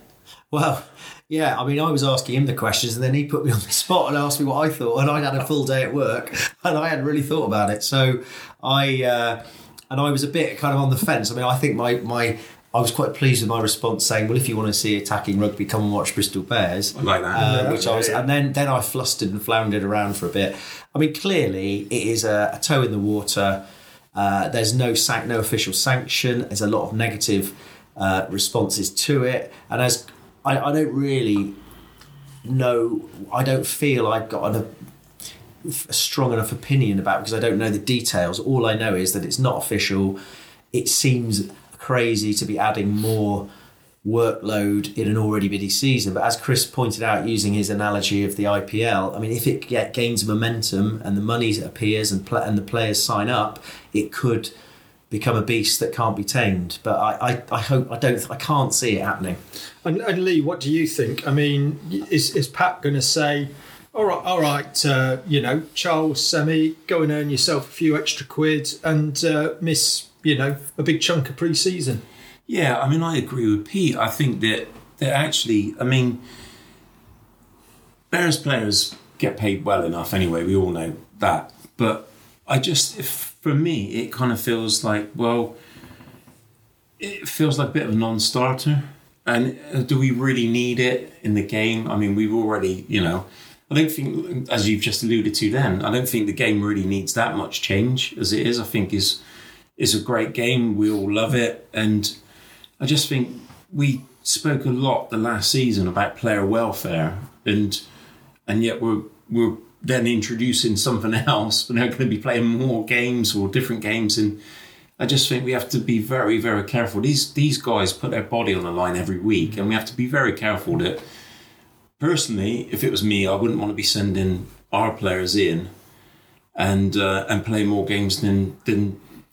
Well, yeah, I mean, I was asking him the questions and then he put me on the spot and asked me what I thought, and I'd had a full day at work and I hadn't really thought about it. So I was a bit kind of on the fence. I mean, I think I was quite pleased with my response, saying, well, if you want to see attacking rugby, come and watch Bristol Bears. I like that. And then I flustered and floundered around for a bit. I mean, clearly it is a toe in the water. There's no official sanction. There's a lot of negative responses to it. And as I don't really know, I don't feel I've got a strong enough opinion about it because I don't know the details. All I know is that it's not official. It seems crazy to be adding more workload in an already busy season, but as Chris pointed out, using his analogy of the IPL, I mean, if it gains momentum and the money appears and the players sign up, it could become a beast that can't be tamed. But I can't see it happening. And Lee, what do you think? I mean, is Pat going to say, all right, you know, Charles, Sammy, go and earn yourself a few extra quid and miss, you know, a big chunk of pre-season? Yeah, I mean, I agree with Pete. I think that actually, I mean, Bears players get paid well enough anyway, we all know that. But for me, it kind of feels like, well, it feels like a bit of a non-starter. And do we really need it in the game? I mean, we've already, you know, I don't think, as you've just alluded to then, I don't think the game really needs that much change as it is. I think It's a great game. We all love it. And I just think we spoke a lot the last season about player welfare, and yet we're then introducing something else. We're now going to be playing more games or different games. And I just think we have to be very, very careful. These guys put their body on the line every week, and we have to be very careful that, personally, if it was me, I wouldn't want to be sending our players in and play more games than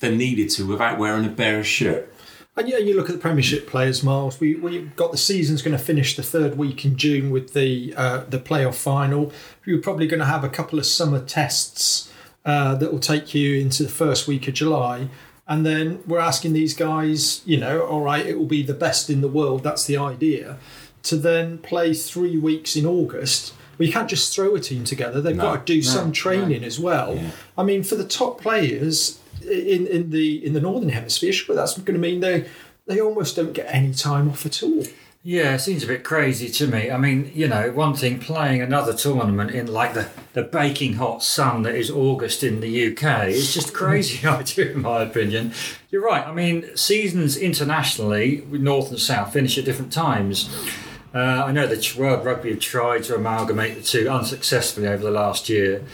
needed to without wearing a Bears shirt. And yeah, you look at the Premiership players, Miles. We've got the season's going to finish the third week in June with the playoff final. You're probably going to have a couple of summer tests that will take you into the first week of July. And then we're asking these guys, you know, all right, it will be the best in the world, that's the idea, to then play 3 weeks in August. Well, you can't just throw a team together. They've got to do some training as well. Yeah. I mean, for the top players in the Northern Hemisphere, but that's going to mean they almost don't get any time off at all. Yeah, it seems a bit crazy to me. I mean, you know, one thing, playing another tournament in like the baking hot sun that is August in the UK is just crazy idea, in my opinion. You're right. I mean, seasons internationally, North and South, finish at different times. I know the World Rugby have tried to amalgamate the two unsuccessfully over the last year.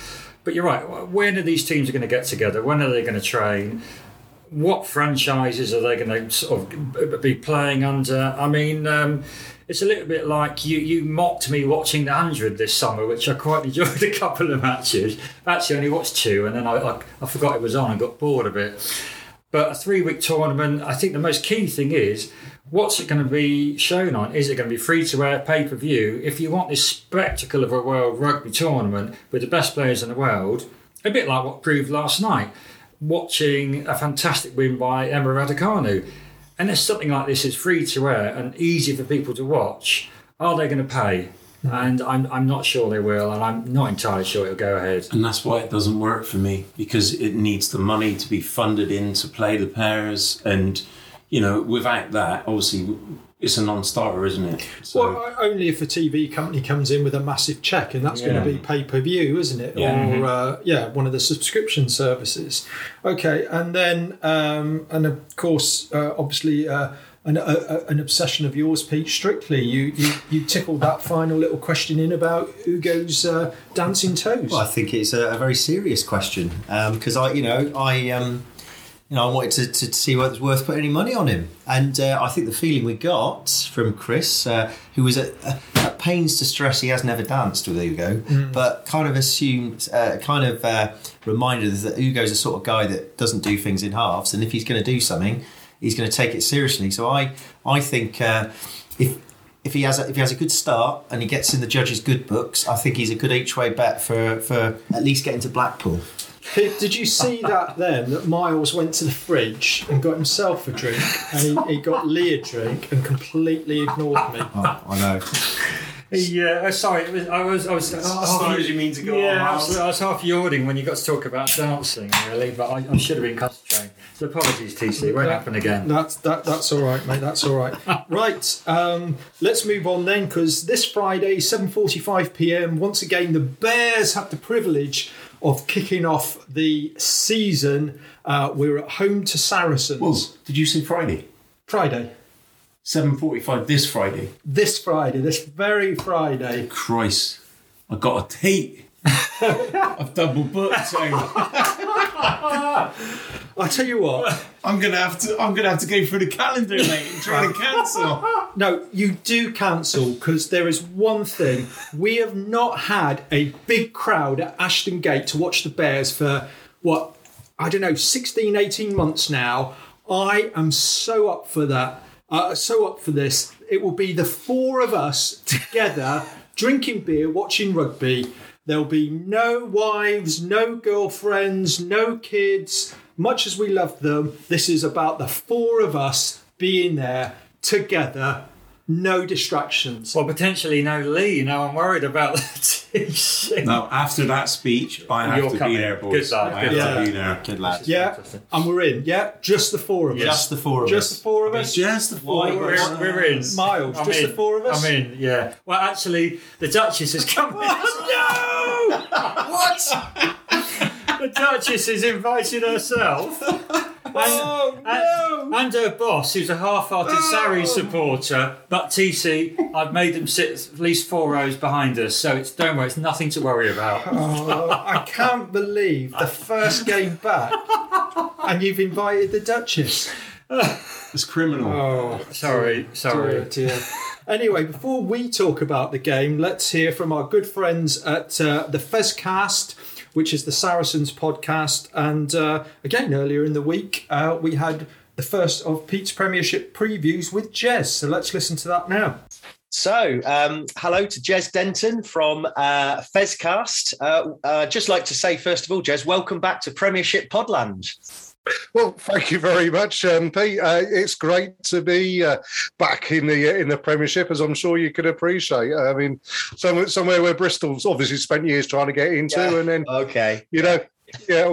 But you're right, when are these teams going to get together? When are they going to train? What franchises are they going to sort of be playing under? I mean, it's a little bit like you mocked me watching the 100 this summer, which I quite enjoyed a couple of matches. Actually, I only watched two, and then I forgot it was on and got bored of it. But a 3-week tournament, I think the most key thing is, what's it going to be shown on? Is it going to be free-to-air, pay-per-view? If you want this spectacle of a world rugby tournament with the best players in the world, a bit like what proved last night, watching a fantastic win by Emma Raducanu. And if something like this is free-to-air and easy for people to watch, are they going to pay? And I'm not sure they will, and I'm not entirely sure it'll go ahead. And that's why it doesn't work for me, because it needs the money to be funded in to play the pairs. And, you know, without that, obviously, it's a non-starter, isn't it? So, well, only if a TV company comes in with a massive cheque, and that's going to be pay-per-view, isn't it? Yeah. Or, one of the subscription services. Okay, and then, and of course, obviously... An obsession of yours, Pete, Strictly. You tickled that final little question in about Ugo's dancing toes. Well, I think it's a very serious question because I wanted to see whether it's worth putting any money on him, and I think the feeling we got from Chris, who was at pains to stress he has never danced with Ugo, but kind of assumed, reminded us that Ugo's the sort of guy that doesn't do things in halves, and if he's going to do something, he's going to take it seriously. So I think if he has a good start and he gets in the judges' good books, I think he's a good each-way bet for at least getting to Blackpool. Did you see that then, that Miles went to the fridge and got himself a drink and he got Lee a drink and completely ignored me? Oh, I know. Yeah, sorry. I was. Sorry, you mean to go on. Absolutely. I was half yawning when you got to talk about dancing, really, but I should have been concentrating. So apologies, TC. It won't happen again. That's all right, mate. That's all right. Right. Let's move on then, because this Friday, 7:45 p.m. Once again, the Bears have the privilege of kicking off the season. We're at home to Saracens. Whoa, did you say Friday? Friday. 7:45 this Friday. This Friday, this very Friday. Christ, I got a date. I've double booked. So. I tell you what, I'm gonna have to go through the calendar, mate, and try to cancel. No, you do cancel, because there is one thing: we have not had a big crowd at Ashton Gate to watch the Bears for 16, 18 months now. I am so up for that. So up for this. It will be the four of us together drinking beer, watching rugby. There'll be no wives, no girlfriends, no kids. Much as we love them, this is about the four of us being there together. No distractions. Well, potentially no Lee. I'm worried about that. No, after that speech, I have to be there, boys. Good lad. I have to be there. Good lad. Yeah, and we're in. Yeah, just the four of us. Just the four of us. Just the four of us. Just the four of us. We're in. Miles, I'm just in. The four of us. I mean, yeah. Well, actually, the Duchess is coming. Oh, no! What? The Duchess has invited herself. And her boss, who's a half-hearted Sarri supporter, but TC, I've made them sit at least four rows behind us, so don't worry, it's nothing to worry about. Oh, I can't believe the first game back, and you've invited the Duchess. It's criminal. Oh, sorry. Dear. Anyway, before we talk about the game, let's hear from our good friends at the Fezcast, which is the Saracens podcast. And again, earlier in the week, we had the first of Pete's Premiership previews with Jez. So let's listen to that now. So hello to Jez Denton from Fezcast. I'd just like to say, first of all, Jez, welcome back to Premiership Podland. Well, thank you very much, Pete. It's great to be back in the Premiership, as I'm sure you could appreciate. I mean, somewhere where Bristol's obviously spent years trying to get into, and then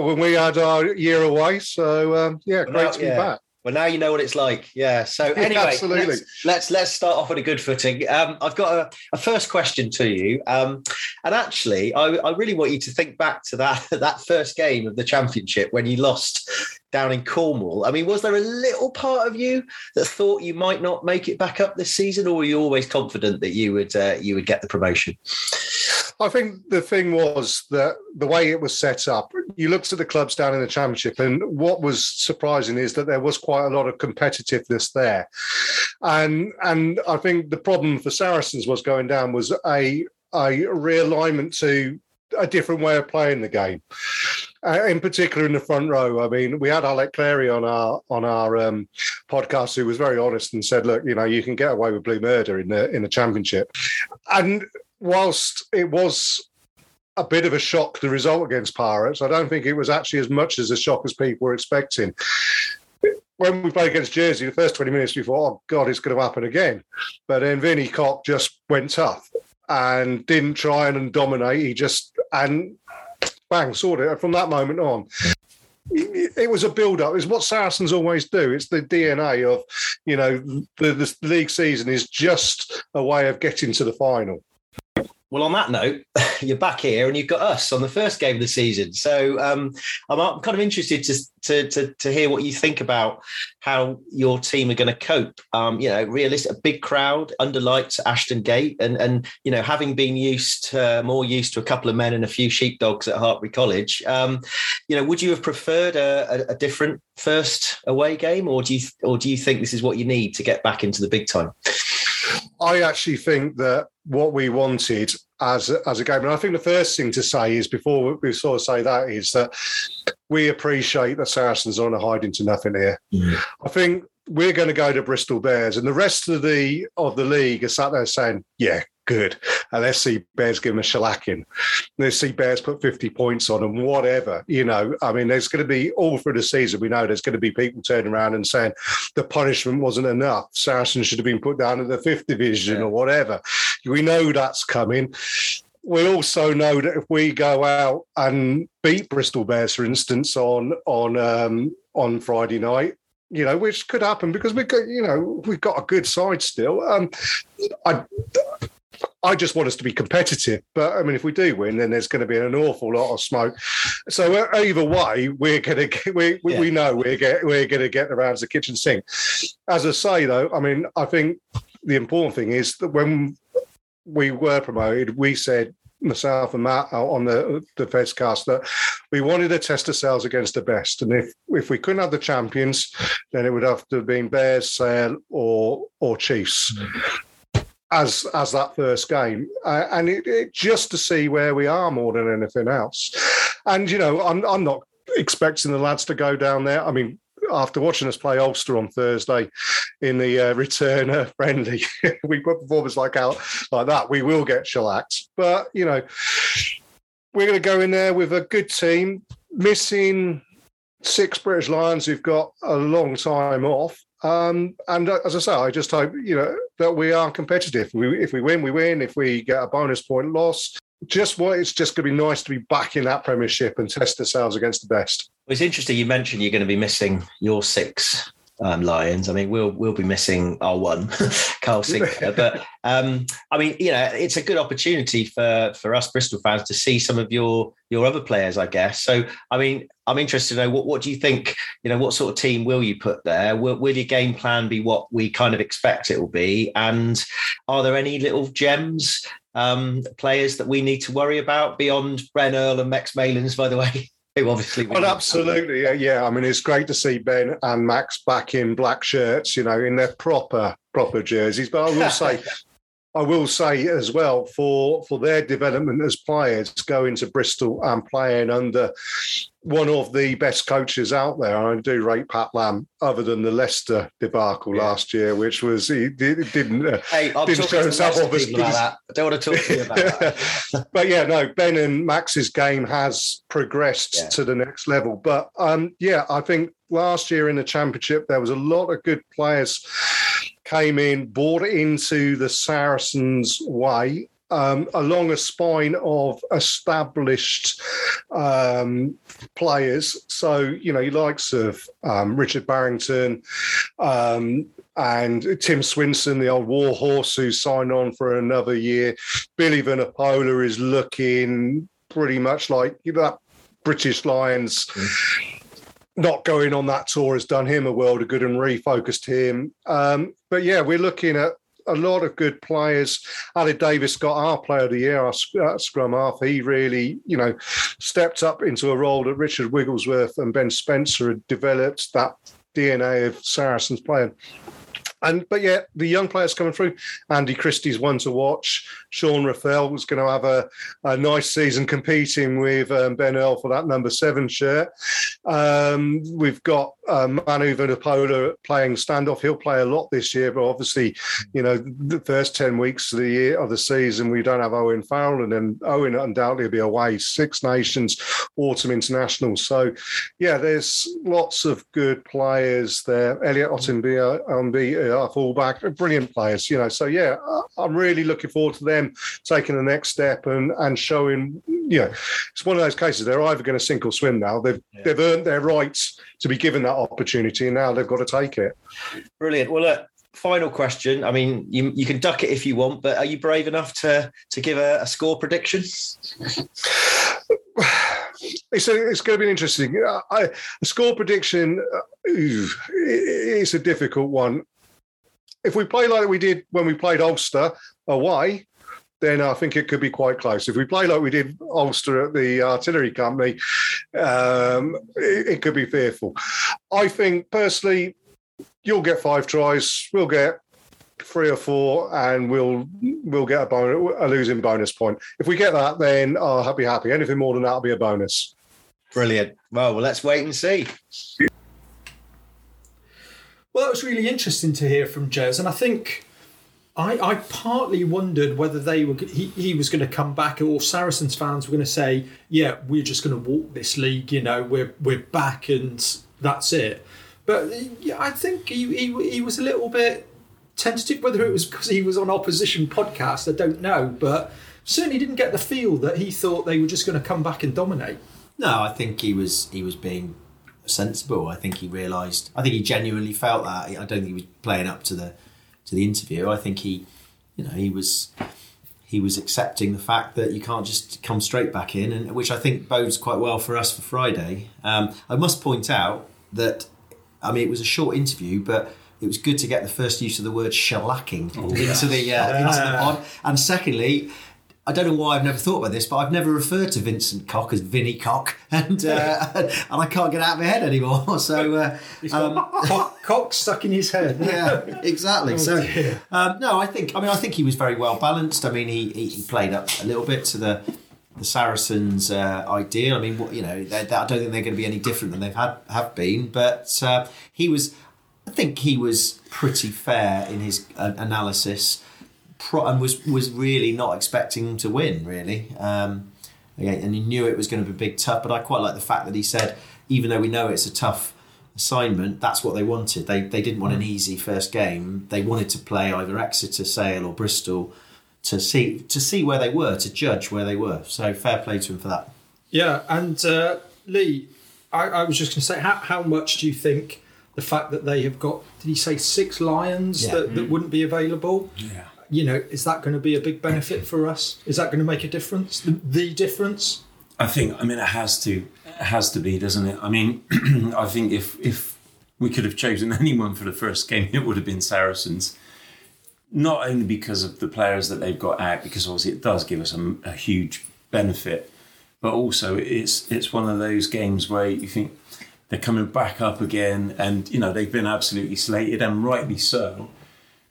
when we had our year away, so great to be back. Well, now you know what it's like. Yeah. So anyway, absolutely. Let's start off on a good footing. I've got a first question to you. And actually, I really want you to think back to that first game of the Championship when you lost down in Cornwall. I mean, was there a little part of you that thought you might not make it back up this season, or were you always confident that you would get the promotion? I think the thing was that the way it was set up, you looked at the clubs down in the Championship, and what was surprising is that there was quite a lot of competitiveness there. And I think the problem for Saracens was going down was a realignment to a different way of playing the game. in particular in the front row. I mean, we had Alec Clary on our podcast, who was very honest and said, look, you know, you can get away with blue murder in the Championship. And whilst it was a bit of a shock, the result against Pirates, I don't think it was actually as much as a shock as people were expecting. When we played against Jersey, the first 20 minutes we thought, oh God, it's going to happen again. But then Vinnie Cock just went tough and didn't try and dominate. He just, and bang, sawed it. From that moment on, it was a build-up. It's what Saracens always do. It's the DNA of, you know, the league season is just a way of getting to the final. Well, on that note, you're back here and you've got us on the first game of the season. So I'm kind of interested to hear what you think about how your team are going to cope. You know, realistic, a big crowd under lights at Ashton Gate, and you know, having been more used to a couple of men and a few sheepdogs at Hertford College, you know, would you have preferred a different first away game, or do you think this is what you need to get back into the big time? I actually think that what we wanted as a game, and I think the first thing to say is, before we sort of say that, is that we appreciate that Saracens are on a hiding to nothing here. Mm-hmm. I think we're going to go to Bristol Bears, and the rest of the league are sat there saying, yeah, good. And let's see Bears give them a shellacking. Let's see Bears put 50 points on them, whatever. You know, I mean, there's going to be, all through the season, we know there's going to be people turning around and saying the punishment wasn't enough. Saracens should have been put down at the 5th division or whatever. We know that's coming. We also know that if we go out and beat Bristol Bears, for instance, on Friday night, you know, which could happen because we've got, you know, we've got a good side still. I just want us to be competitive. But, I mean, if we do win, then there's going to be an awful lot of smoke. So either way, we know we're going to get around the kitchen sink. As I say, though, I mean, I think the important thing is that when we were promoted, we said, myself and Matt on the Fezcast, that we wanted to test ourselves against the best. And if we couldn't have the champions, then it would have to have been Bears, Sale or Chiefs. Mm-hmm. As that first game, and it just to see where we are more than anything else. And you know, I'm not expecting the lads to go down there. I mean, after watching us play Ulster on Thursday in the returner friendly, we put performance like that, we will get shellacked. But you know, we're going to go in there with a good team, missing 6 British Lions who've got a long time off. And as I say, I just hope, you know, that we are competitive. If we win, we win. If we get a bonus point loss, it's just going to be nice to be back in that Premiership and test ourselves against the best. Well, it's interesting you mentioned you're going to be missing your 6 Lions. I mean, we'll be missing our one, Carl Sinclair. But I mean, you know, it's a good opportunity for us Bristol fans to see some of your other players, I guess. So, I mean, I'm interested to know what do you think? You know, what sort of team will you put there? Will your game plan be what we kind of expect it will be? And are there any little gems, players that we need to worry about beyond Ben Earl and Max Malins, by the way? Who obviously well, absolutely, yeah. I mean, it's great to see Ben and Max back in black shirts, you know, in their proper jerseys. But I will say as well, for their development as players, going to Bristol and playing under one of the best coaches out there. I do rate Pat Lam, other than the Leicester debacle last year, which was he didn't show himself off as good. I don't want to talk to you about that. But yeah, no, Ben and Max's game has progressed to the next level. But I think last year in the Championship there was a lot of good players came in, bought into the Saracens way, along a spine of established players. So, you know, your likes of Richard Barrington and Tim Swinson, the old war horse who signed on for another year. Billy Vanapola is looking pretty much like that British Lions. Not going on that tour has done him a world of good and refocused him. But yeah, we're looking at a lot of good players. Ali Davis got our player of the year, our scrum half. He really, you know, stepped up into a role that Richard Wigglesworth and Ben Spencer had developed, that DNA of Saracens playing. But yeah, the young players coming through. Andy Christie's one to watch. Sean Raphael was going to have a nice season competing with Ben Earl for that number 7 shirt. We've got Manu Vanapola playing standoff. He'll play a lot this year, but obviously, you know, the first 10 weeks of the year of the season, we don't have Owen Farrell, and then Owen undoubtedly will be away. 6 Nations, Autumn International. So yeah, there's lots of good players there. Elliot Ottenby, our fullback, brilliant players, you know. So yeah, I'm really looking forward to them taking the next step and showing, you know, it's one of those cases, they're either going to sink or swim now. They've earned their rights to be given that opportunity, and now they've got to take it. Brilliant. Well, look, final question. I mean, you can duck it if you want, but are you brave enough to give a score prediction? It's going to be interesting. A score prediction is a difficult one. If we play like we did when we played Ulster away, then I think it could be quite close. If we play like we did Ulster at the Artillery Company, it could be fearful. I think, personally, you'll get 5 tries, we'll get 3 or 4, and we'll get a losing bonus point. If we get that, then I'll be happy. Anything more than that will be a bonus. Brilliant. Well, let's wait and see. Well, that was really interesting to hear from Jez, and I think I partly wondered whether he was going to come back, or Saracens fans were going to say, yeah, we're just going to walk this league, you know, we're back and that's it. But yeah, I think he was a little bit tentative, whether it was because he was on opposition podcast, I don't know, but certainly didn't get the feel that he thought they were just going to come back and dominate. No, I think he was being sensible. I think he realised. I think he genuinely felt that. I don't think he was playing up to the interview. I think he was accepting the fact that you can't just come straight back in, and which I think bodes quite well for us for Friday. I must point out that. I mean, it was a short interview, but it was good to get the first use of the word shellacking into the pod. And secondly, I don't know why I've never thought about this, but I've never referred to Vincent Koch as Vinny Koch, and I can't get it out of my head anymore. So he's got Koch stuck in his head. Yeah, exactly. So no, I think he was very well balanced. I mean, he played up a little bit to the Saracens idea. I mean, you know, I don't think they're going to be any different than they've have been. But I think he was pretty fair in his analysis, and was really not expecting them to win, really. And he knew it was going to be big, tough. But I quite like the fact that he said, even though we know it's a tough assignment, that's what they wanted. They didn't want an easy first game. They wanted to play either Exeter, Sale, or Bristol. To see where they were, to judge where they were. So fair play to him for that. Yeah, and Lee, I was just going to say, how much do you think the fact that they have got, did he say 6 Lions that wouldn't be available? Yeah. You know, is that going to be a big benefit for us? Is that going to make a difference? The difference? I think, I mean, it has to be, doesn't it? I mean, I think if we could have chosen anyone for the first game, it would have been Saracens. Not only because of the players that they've got out, because obviously it does give us a huge benefit, but also it's one of those games where you think they're coming back up again, and you know they've been absolutely slated, and rightly so.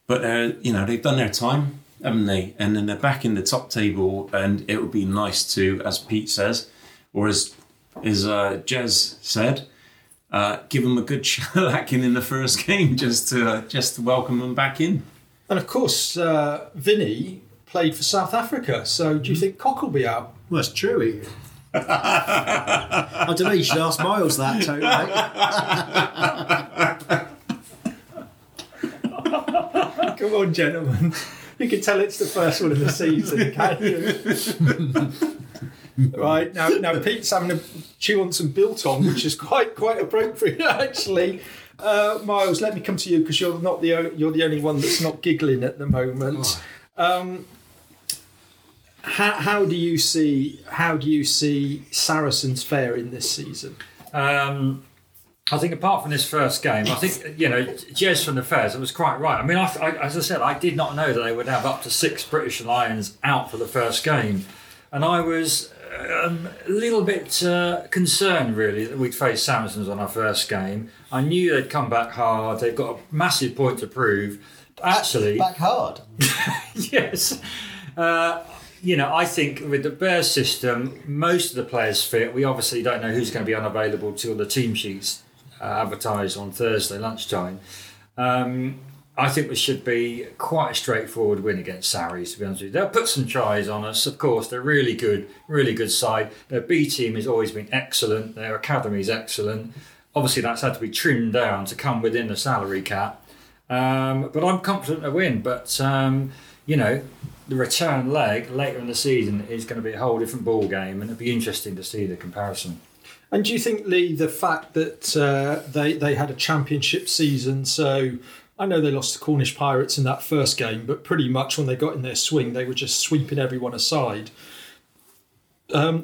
But they've done their time, haven't they? And then they're back in the top table, and it would be nice to, as Pete says, or as Jez said, give them a good shellacking in the first game just to welcome them back in. And of course, Vinny played for South Africa. So do you think Koch will be out? Well, that's true. I don't know. You should ask Miles that, Tony. Mate. Come on, gentlemen. You can tell it's the first one of the season, can't you? Right now, Pete's having to chew on some biltong, which is quite appropriate, actually. Miles, let me come to you because you're the only one that's not giggling at the moment. How do you see Saracens faring this season? I think apart from this first game, I think Jez from the Fez was quite right. I mean, as I said, I did not know that they would have up to 6 British Lions out for the first game, and I was a little bit concerned, really, that we'd face Saracens on our first game. I knew they'd come back hard. They've got a massive point to prove. Actually... Back hard? Yes. You know, I think with the Bears system, most of the players fit. We obviously don't know who's going to be unavailable till the team sheets advertised on Thursday lunchtime. I think we should be quite a straightforward win against Sarries, to be honest with you. They'll put some tries on us, of course. They're really good side. Their B team has always been excellent. Their academy is excellent. Obviously, that's had to be trimmed down to come within the salary cap. But I'm confident to win. But, you know, the return leg later in the season is going to be a whole different ball game, and it'll be interesting to see the comparison. And do you think, Lee, the fact that they had a championship season, so... I know they lost to Cornish Pirates in that first game, but pretty much when they got in their swing, they were just sweeping everyone aside. I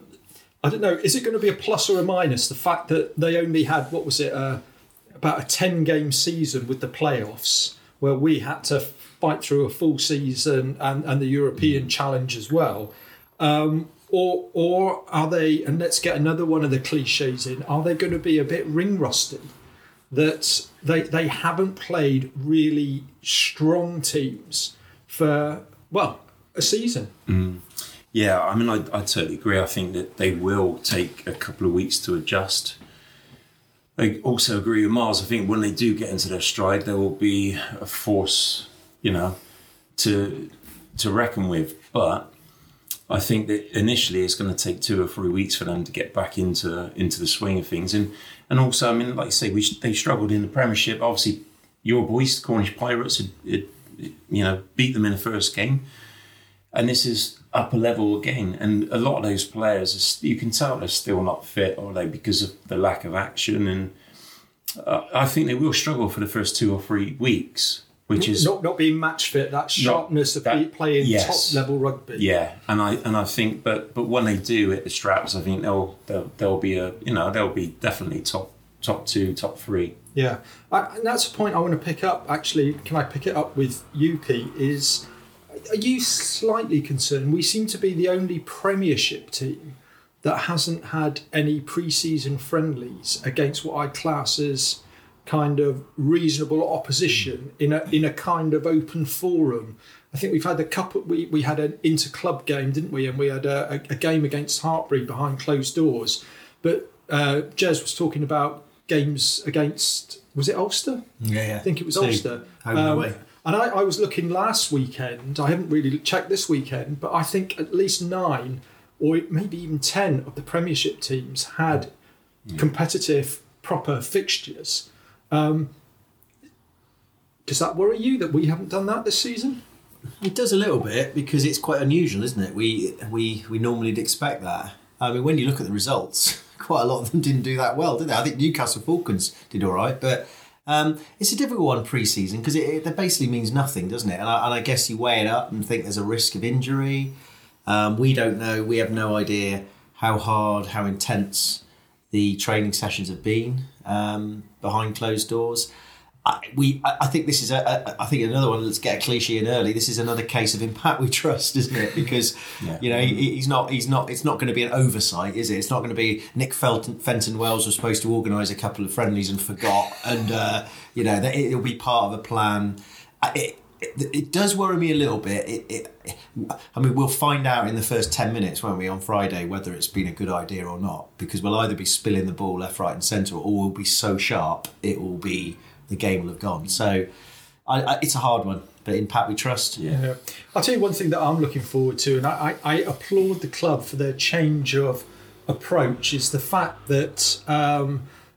don't know, is it going to be a plus or a minus, the fact that they only had, what was it, about a 10-game season with the playoffs, where we had to fight through a full season and the European challenge as well? Or are they, and let's get another one of the cliches in, are they going to be a bit ring-rusty? That they haven't played really strong teams for, well, a season. Mm. Yeah, I mean, I totally agree. I think that they will take a couple of weeks to adjust. I also agree with Miles. I think when they do get into their stride, there will be a force, you know, to reckon with. But I think that initially it's going to take 2 or 3 weeks for them to get back into the swing of things. And also, I mean, like you say, they struggled in the Premiership. Obviously, your boys, Cornish Pirates, beat them in the first game. And this is upper level again. And a lot of those players, you can tell they're still not fit, are they, because of the lack of action. And I think they will struggle for the first 2 or 3 weeks. Which is not being match fit, that sharpness of playing top level rugby. Yeah, and I think, but when they do hit the straps, I think they'll be they'll be definitely top 2, top 3. Yeah, and that's a point I want to pick up. Actually, can I pick it up with Yuki? Are you slightly concerned? We seem to be the only Premiership team that hasn't had any pre-season friendlies against what I class as kind of reasonable opposition in a kind of open forum. I think we've had a couple. We had an inter-club game, didn't we? And we had a game against Hartbury behind closed doors. But Jez was talking about games against, was it Ulster? Yeah. I think it was Ulster. And I was looking last weekend. I haven't really checked this weekend, but I think at least 9 or maybe even 10 of the Premiership teams had competitive proper fixtures. Does that worry you that we haven't done that this season? It does a little bit, because it's quite unusual, isn't it? We normally'd expect that. I mean, when you look at the results, quite a lot of them didn't do that well, did they? I think Newcastle Falcons did all right, but it's a difficult one pre-season, because it basically means nothing, doesn't it? And I guess you weigh it up and think there's a risk of injury. We don't know. We have no idea how hard, how intense the training sessions have been behind closed doors. I think this is I think another one. Let's get a cliche in early. This is another case of impact we trust, isn't it? Because he's not. It's not going to be an oversight, is it? It's not going to be Nick Fenton-Wells was supposed to organise a couple of friendlies and forgot, and it'll be part of a plan. It does worry me a little bit. I mean, we'll find out in the first 10 minutes, won't we, on Friday, whether it's been a good idea or not, because we'll either be spilling the ball left, right and centre, or we'll be so sharp it will be the game will have gone. So it's a hard one, but in Pat we trust. Yeah. I'll tell you one thing that I'm looking forward to, and I applaud the club for their change of approach, is the fact that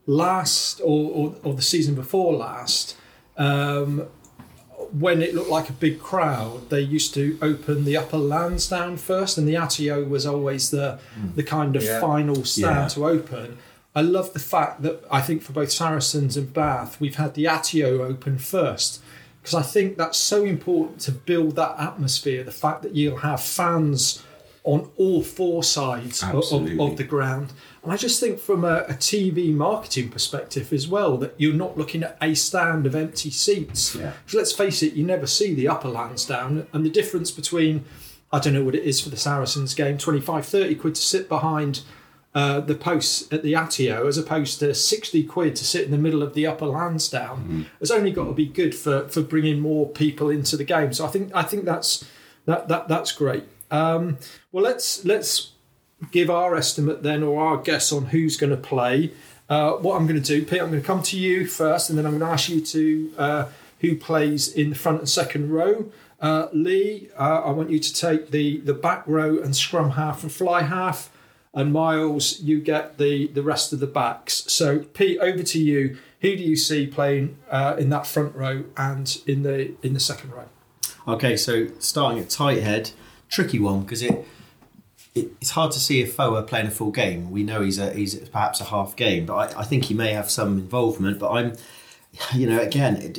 last or the season before last, when it looked like a big crowd, they used to open the upper lands down first, and the Atio was always the kind of final stand to open. I love the fact that I think for both Saracens and Bath, we've had the Atio open first, because I think that's so important to build that atmosphere, the fact that you'll have fans on all 4 sides of the ground. And I just think from a TV marketing perspective as well, that you're not looking at a stand of empty seats. Because let's face it, you never see the upper lands down. And the difference between I don't know what it is for the Saracens game, 25, 30 quid to sit behind the posts at the Atio, as opposed to 60 quid to sit in the middle of the upper Lansdowne. Mm-hmm. It's only got to be good for bringing more people into the game. So I think that's great. Well, let's give our estimate then, or our guess on who's going to play. What I'm going to do, Pete, I'm going to come to you first, and then I'm going to ask you to who plays in the front and second row. Lee, I want you to take the back row and scrum half and fly half, and Miles, you get the rest of the backs. So, Pete, over to you. Who do you see playing in that front row and in the second row? Okay, so starting at tight head, tricky one, because it's hard to see Afoa playing a full game. We know he's perhaps a half game, but I think he may have some involvement. But I'm, again,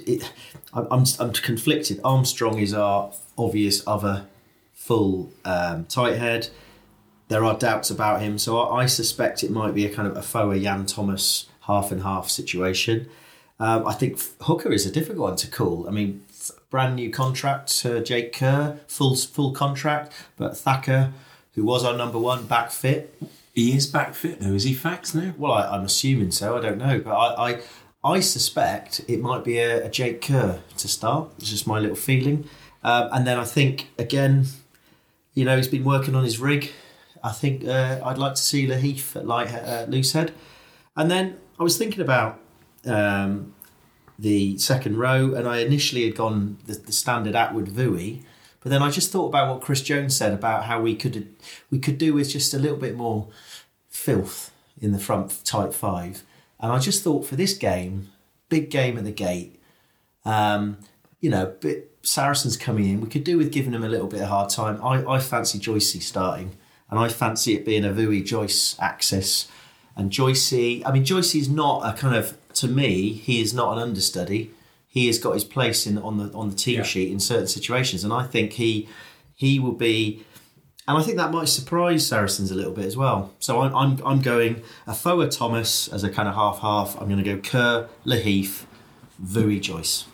I'm conflicted. Armstrong is our obvious other full tight head. There are doubts about him, so I suspect it might be a kind of Afoa, Jan Thomas half and half situation. I think hooker is a difficult one to call. I mean, brand new contract, Jake Kerr, full contract, but Thacker, who was our number one, back fit. He is back fit though. Is he faxed now? Well, I'm assuming so. I don't know, but I suspect it might be a Jake Kerr to start. It's just my little feeling. And then I think, again, he's been working on his rig. I think I'd like to see Lahif at loose head. And then I was thinking about the second row, and I initially had gone the standard Atwood Vui. But then I just thought about what Chris Jones said about how we could do with just a little bit more filth in the front tight five. And I just thought for this game, big game at the gate, Saracens coming in, we could do with giving them a little bit of hard time. I fancy Joycey starting, and I fancy it being a Vui Joyce axis. And Joycey, Joycey's not a kind of, to me, he is not an understudy. He has got his place on the team sheet in certain situations, and I think he will be, and I think that might surprise Saracens a little bit as well. So I'm going Afoa Thomas as a kind of half. I'm going to go Kerr, Lahif, Vui Joyce.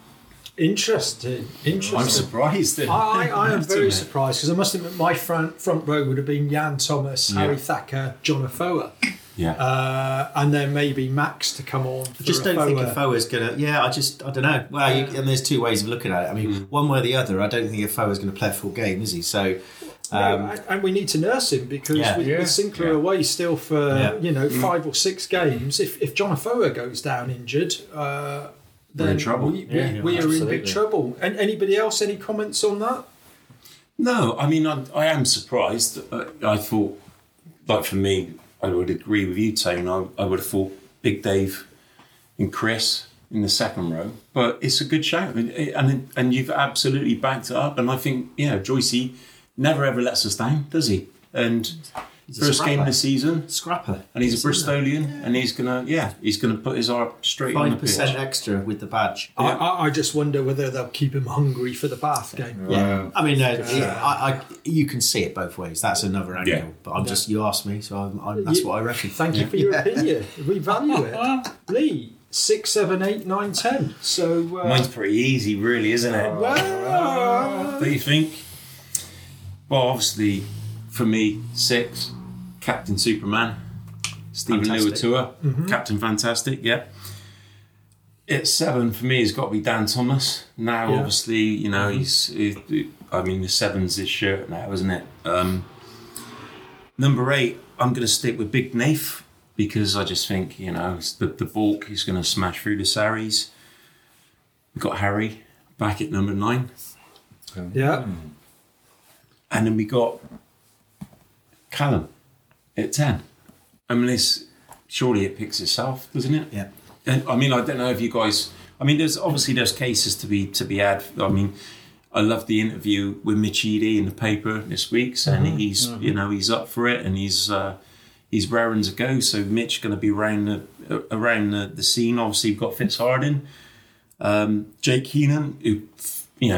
Interesting. I'm surprised. I am very surprised, because I must admit my front row would have been Jan Thomas, Harry Thacker, John Afoa. Yeah, and then maybe Max to come on. I just don't think Afoa's gonna. Yeah, I don't know. Well, and there's two ways of looking at it. One way or the other, I don't think Afoa's going to play a full game, is he? So, and we need to nurse him, because with Sinclair away still for 5 or 6 games. If John Afoa goes down injured, then we're in trouble. We are in big trouble. And anybody else? Any comments on that? No, I am surprised. I thought, like for me, I would agree with you, Tone. I would have thought Big Dave and Chris in the second row, but it's a good shout, and you've absolutely backed it up. And I think, Joycey never ever lets us down, does he? And he's first game of the season, scrapper, and he's a Bristolian, and he's gonna put his arm straight on the pitch. 5% extra with the badge. Yeah. I just wonder whether they'll keep him hungry for the Bath game. Yeah. You can see it both ways. That's another angle, but I'm just you asked me, so that's what I reckon. Thank you for your opinion. We value it, Lee. 6, 7, 8, 9, 10. So mine's pretty easy, really, isn't it? What do you think? Well, obviously, for me, 6, Captain Superman, Stephen Lewatua, Captain Fantastic, yeah. It's 7 for me, has got to be Dan Thomas. Now, obviously, the 7's his shirt now, isn't it? Number 8, I'm going to stick with Big Naif, because I just think, the bulk is going to smash through the Saris. We've got Harry back at number 9. Yeah. And then we got Callum at 10. This surely it picks itself, doesn't it? Yeah. And I don't know if you guys. There's cases to be had. I love the interview with Michidi in the paper this week, saying he's he's up for it, and he's raring to go. So Mitch going to be around the scene. Obviously, you've got Fitz Harden, Jake Keenan, who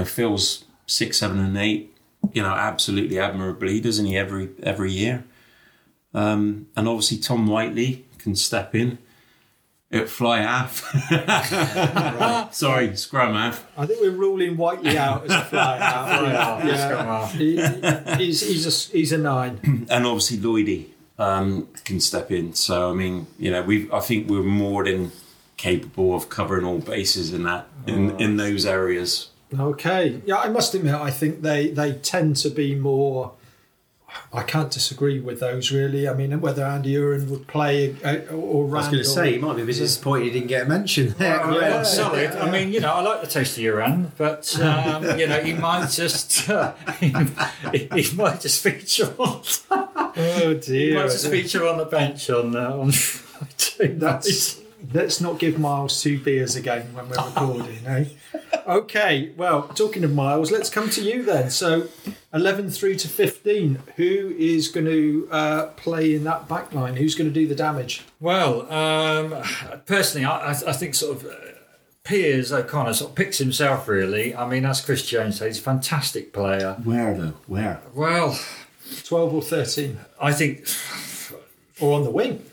fills 6, 7, and 8. Absolutely admirably, doesn't he, every year? And obviously Tom Whiteley can step in. Fly half. Right. Sorry, scrum half. I think we're ruling Whiteley out as a fly half. He's a nine. And obviously Lloydie can step in. So I mean, you know, I think we're more than capable of covering all bases in those areas. Okay. Yeah, I must admit, I think they tend to be more. I can't disagree with those, really. I mean, whether Andy Urin would play or Rand... I was going to say, he might be disappointed he didn't get a mention there. Yeah. I mean, you know, I like the taste of Urin, but, you know, he might just... he might just feature on... Oh, dear. He might just feature on the bench on Friday. Let's not give Miles two beers again when we're recording, eh? Okay, well, talking of Miles, let's come to you then. So, 11 through to 15, who is going to play in that back line? Who's going to do the damage? Well, personally, I think sort of Piers O'Connor sort of picks himself, really. I mean, as Chris Jones says, he's a fantastic player. Where, though? Where? Well... 12 or 13? I think... Or on the wing?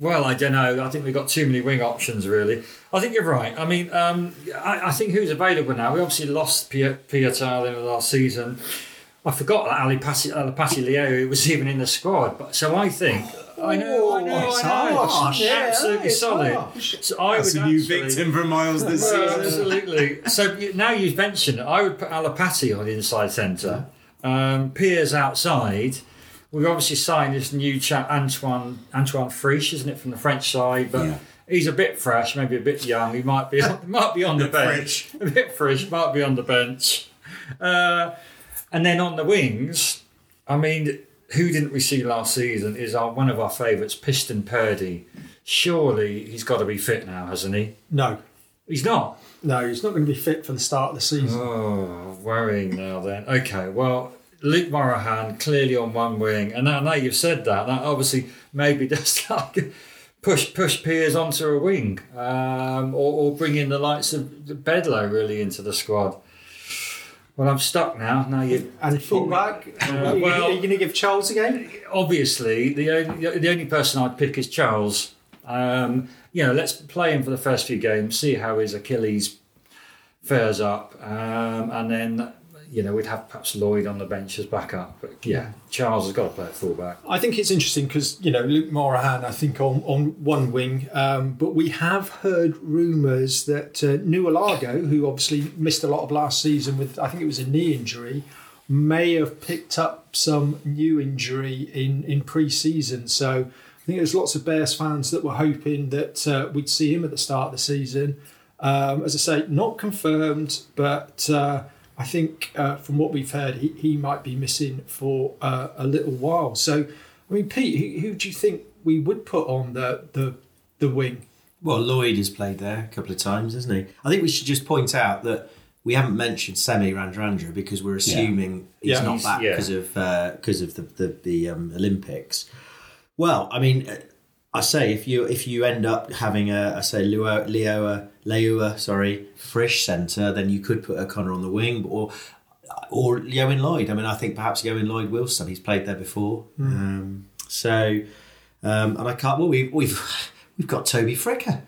Well, I don't know. I think we've got too many wing options, really. I think you're right. I mean, I think who's available now? We obviously lost Piutau in the last season. I forgot that Ali Patti Leo was even in the squad. But so I think... I know. It's harsh. Yeah, absolutely solid. Harsh. So that's a new victim for Miles this season. Absolutely. So now you've mentioned it, I would put Ali Patti on the inside centre. Piers outside... We've obviously signed this new chap, Antoine Frisch, isn't it, from the French side? But he's a bit fresh, maybe a bit young. He might be on the bench. A bit fresh, might be on the bench. And then on the wings, I mean, who didn't we see last season is one of our favourites, Piston Purdy. Surely he's got to be fit now, hasn't he? No. He's not? No, he's not going to be fit for the start of the season. Oh, worrying now then. Okay, well... Luke Morahan clearly on one wing, and I know you've said that obviously maybe just like push Piers onto a wing, or bring in the likes of Bedloe really into the squad. Well, I'm stuck now. And fullback. Well, are you going to give Charles again? Obviously, the only person I'd pick is Charles. You know, let's play him for the first few games, see how his Achilles fares up, and then. You know, we'd have perhaps Lloyd on the bench as backup. But yeah, Charles has got to play at fullback. I think it's interesting because, you know, Luke Morahan, I think, on one wing. But we have heard rumours that Nualago, who obviously missed a lot of last season with, I think it was a knee injury, may have picked up some new injury in pre-season. So I think there's lots of Bears fans that were hoping that we'd see him at the start of the season. As I say, not confirmed, but... I think from what we've heard, he might be missing for a little while. So, I mean, Pete, who do you think we would put on the wing? Well, Lloyd has played there a couple of times, hasn't he? I think we should just point out that we haven't mentioned Semi Randrandra because we're assuming he's not back because of the Olympics. Well, I mean, I say if you end up having a Frisch centre, then you could put O'Connor on the wing or Leo Lloyd. I mean, I think perhaps Leo Lloyd Wilson. He's played there before. And I can't. Well, we've got Toby Fricker.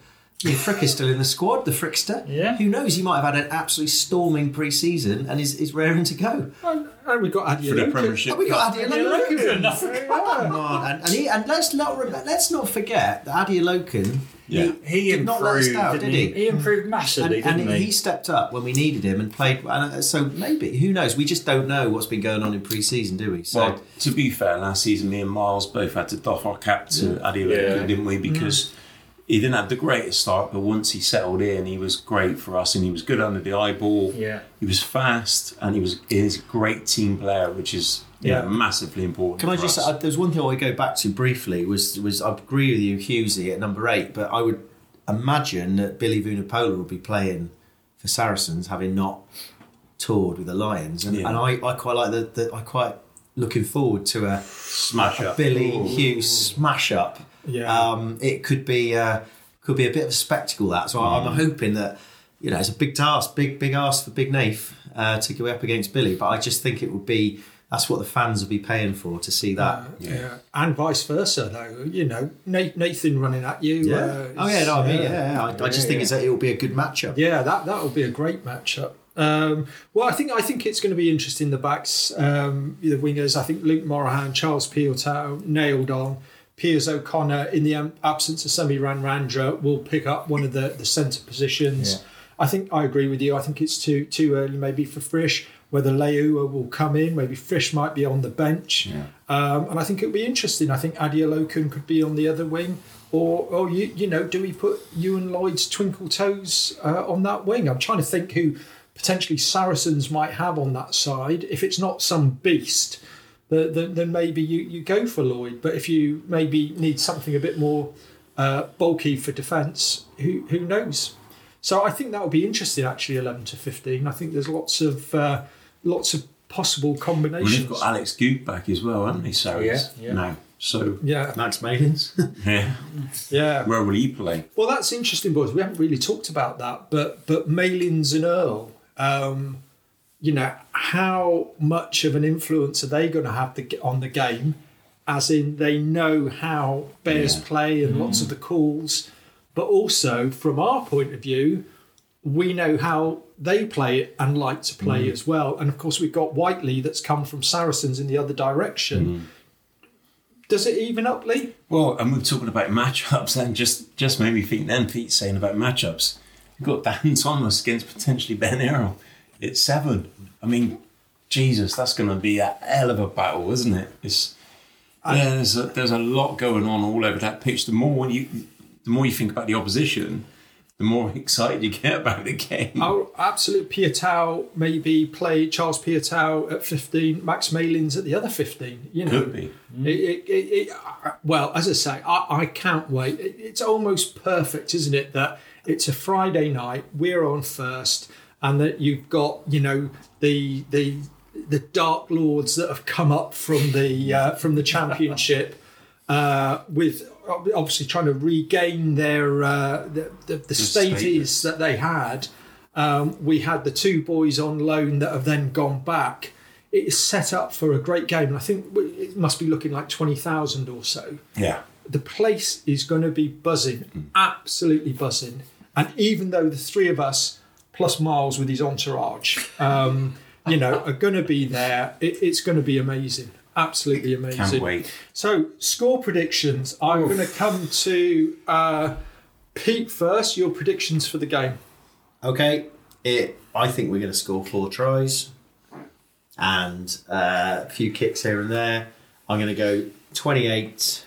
I mean, Fricker's still in the squad, the Frickster. Yeah. Who knows? He might have had an absolutely storming pre-season and is raring to go. And we've got Adia for the Premiership. And we've got Adia Loken. Come on. And let's not forget that Adia Loken. Yeah. He did not let us down, did he? He improved massively, didn't he? He stepped up when we needed him and played. And so maybe, who knows? We just don't know what's been going on in pre-season, do we? So, well, to be fair, last season, me and Miles both had to doff our cap to Adia Loken, didn't we? Because he didn't have the greatest start, but once he settled in, he was great for us, and he was good under the eyeball. Yeah, he was fast, and he is a great team player, which is massively important. Can I just say, there's one thing I go back to briefly was I agree with you, Hughesy, at number 8, but I would imagine that Billy Vunipola will be playing for Saracens, having not toured with the Lions, and I quite like I quite looking forward to a smash up, Billy Hughes smash up. Yeah, it could be a bit of a spectacle that. So I'm hoping that, you know, it's a big task, big ask for Big Naif to go up against Billy. But I just think it would be that's what the fans will be paying for, to see that. Yeah, and vice versa, though. You know, Nathan running at you. Yeah. I just think it will be a good matchup. Yeah, that will be a great matchup. Well, I think it's going to be interesting. The backs, the wingers. I think Luke Morahan, Charles Piutau, nailed on. Piers O'Connor, in the absence of Semi Ranrandra, will pick up one of the centre positions. Yeah. I think I agree with you. I think it's too early maybe for Frisch, whether Leua will come in. Maybe Frisch might be on the bench. Yeah. And I think it'll be interesting. I think Adiolokun could be on the other wing. Or you know, do we put Ewan Lloyd's twinkle toes on that wing? I'm trying to think who potentially Saracens might have on that side. If it's not some beast, then maybe you go for Lloyd. But if you maybe need something a bit more bulky for defence, who knows? So I think that will be interesting, actually, 11 to 15. I think there's lots of possible combinations. Well, they've got Alex Goode back as well, haven't they? So Max Malins. yeah. Where will he play? Well, that's interesting, boys. We haven't really talked about that, but Malins and Earl, you know, how much of an influence are they going to have on the game? As in, they know how Bears play and lots of the calls. But also, from our point of view, we know how they play it and like to play as well. And, of course, we've got Whiteley that's come from Saracens in the other direction. Mm. Does it even up, Lee? Well, and we're talking about matchups, and just made me think then, Pete's saying about matchups. You've got Dan Thomas against potentially Ben Earl. It's 7. I mean, Jesus, that's going to be a hell of a battle, isn't it? There's a lot going on all over that pitch. The more you think about the opposition, the more excited you get about the game. Oh, absolute. Piutau maybe play Charles Piutau at 15, Max Malins at the other 15. You know, could be. Well, as I say, I can't wait. It's almost perfect, isn't it, that it's a Friday night, we're on first, and that you've got, you know, the Dark Lords that have come up from the Championship with. Obviously, trying to regain their the status that they had. We had the two boys on loan that have then gone back. It is set up for a great game, and I think it must be looking like 20,000 or so. Yeah, the place is going to be buzzing, absolutely buzzing. And even though the three of us plus Miles with his entourage, you know, are going to be there, it's going to be amazing. Absolutely amazing. Can't wait. So, score predictions. I'm going to come to Pete first. Your predictions for the game. Okay. I think we're going to score 4 tries and a few kicks here and there. I'm going to go 28-18.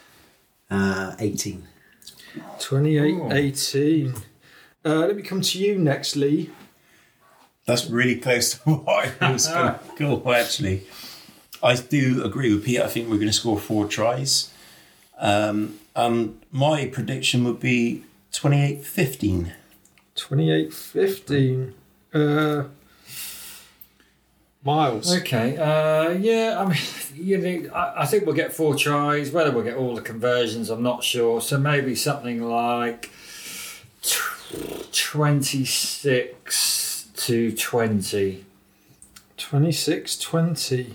28-18. Let me come to you next, Lee. That's really close to what I was going to go, actually. I do agree with Pete. I think we're going to score 4 tries. My prediction would be 28-15. 28-15. Miles. Okay. I mean, I think we'll get 4 tries. Whether we'll get all the conversions, I'm not sure. So maybe something like 26-20. 26-20.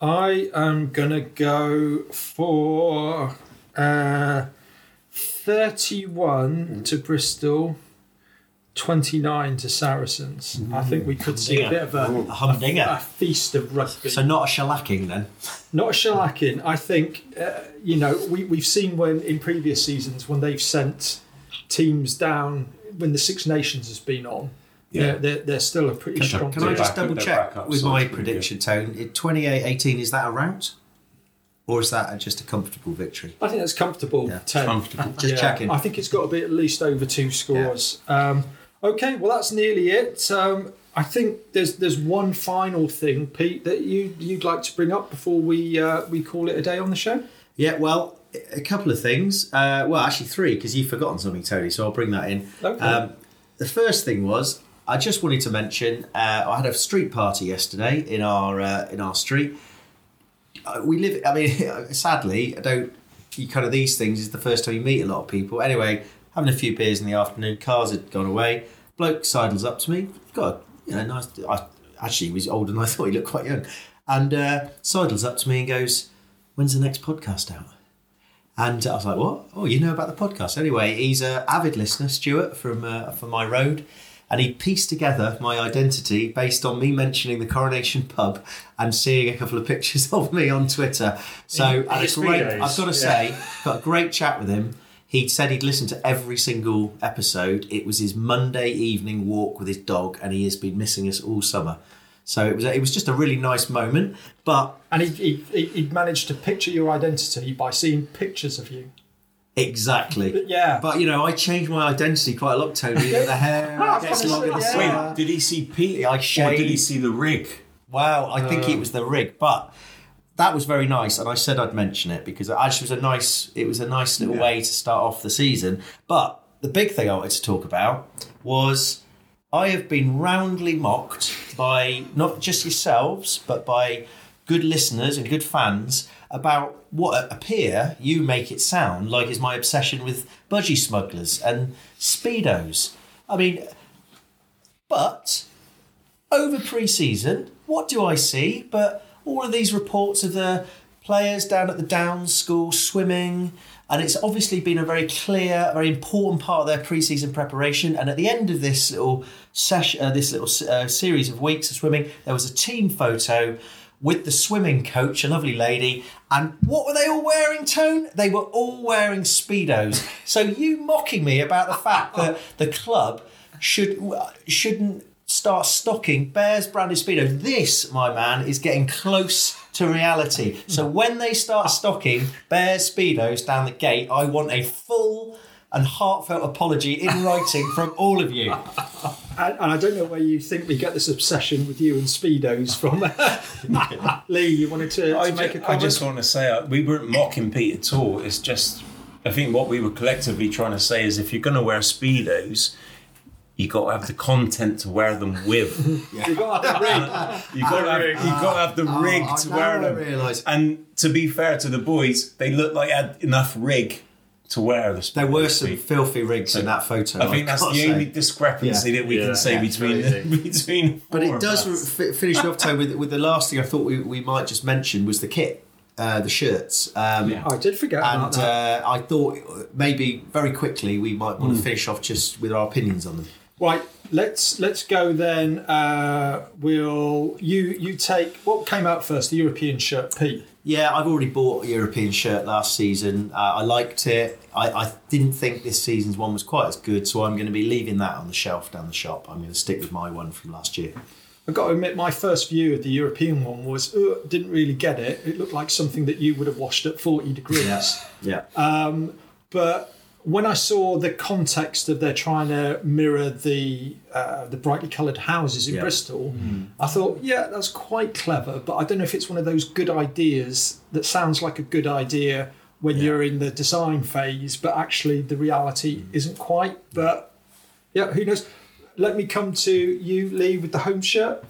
I am going to go for 31 to Bristol, 29 to Saracens. Mm. I think we could see a bit of a feast of rugby. So not a shellacking then? Not a shellacking. I think, you know, we've seen when in previous seasons when they've sent teams down, when the Six Nations has been on. Yeah, they're still a pretty strong team. Can I just double check with my prediction, Tone? 28-18, is that a rout? Or is that just a comfortable victory? I think that's comfortable, Tone. Comfortable. Just checking. I think it's got to be at least over 2 scores. Yeah. Okay, well, that's nearly it. I think there's one final thing, Pete, that you'd like to bring up before we call it a day on the show? Yeah, well, a couple of things. Well, actually 3, because you've forgotten something, Tony, so I'll bring that in. Okay. The first thing was, I just wanted to mention, I had a street party yesterday in our street. We live, I mean, sadly, these things is the first time you meet a lot of people. Anyway, having a few beers in the afternoon, cars had gone away. Bloke sidles up to me, got a nice, actually he was older than I thought, he looked quite young. And sidles up to me and goes, "When's the next podcast out?" And I was like, "What? Oh, you know about the podcast." Anyway, he's an avid listener, Stuart, from my road. And he pieced together my identity based on me mentioning the Coronation pub and seeing a couple of pictures of me on Twitter. So it's great. I've got to say, got a great chat with him. He said he'd listened to every single episode. It was his Monday evening walk with his dog, and he has been missing us all summer. So it was just a really nice moment. And he managed to picture your identity by seeing pictures of you. Exactly. Yeah. But, you know, I changed my identity quite a lot, Tony. The hair gets longer. Wait, did he see Pete? I shaved. Or did he see the rig? Well, I think it was the rig, but that was very nice, and I said I'd mention it because it actually was a nice little way to start off the season. But the big thing I wanted to talk about was I have been roundly mocked by not just yourselves, but by good listeners and good fans about what appear you make it sound like is my obsession with budgie smugglers and Speedos. I mean, but over pre-season, what do I see? But all of these reports of the players down at the Downs School swimming, and it's obviously been a very clear, very important part of their pre-season preparation. And at the end of this little session, series of weeks of swimming, there was a team photo with the swimming coach, a lovely lady. And what were they all wearing, Tone? They were all wearing Speedos. So you mocking me about the fact that the club shouldn't start stocking Bears branded Speedos. This, my man, is getting close to reality. So when they start stocking Bears Speedos down the gate, I want a full and heartfelt apology in writing from all of you. And I don't know where you think we get this obsession with you and Speedos from. Lee, you wanted to make a comment? I just want to say, we weren't mocking Pete at all. It's just, I think what we were collectively trying to say is if you're going to wear Speedos, you've got to have the content to wear them with. Yeah. You've got to have the rig. You've got to have the rig to wear them. And to be fair to the boys, they looked like they had enough rig to wear the Speedos. There were some filthy rigs in that photo. I think that's the only discrepancy that we can say between. But it does finish off, Tony, with the last thing I thought we might just mention was the kit, the shirts. I did forget about that. And I thought maybe very quickly we might want to finish off just with our opinions on them. Right, let's go then. Will you take what came out first, the European shirt, Pete? Yeah, I've already bought a European shirt last season. I liked it. I didn't think this season's one was quite as good, so I'm going to be leaving that on the shelf down the shop. I'm going to stick with my one from last year. I've got to admit, my first view of the European one was, didn't really get it. It looked like something that you would have washed at 40 degrees. But when I saw the context of they're trying to mirror the brightly coloured houses in Bristol, I thought, that's quite clever, but I don't know if it's one of those good ideas that sounds like a good idea when you're in the design phase, but actually the reality isn't quite. But, who knows? Let me come to you, Lee, with the home shirt.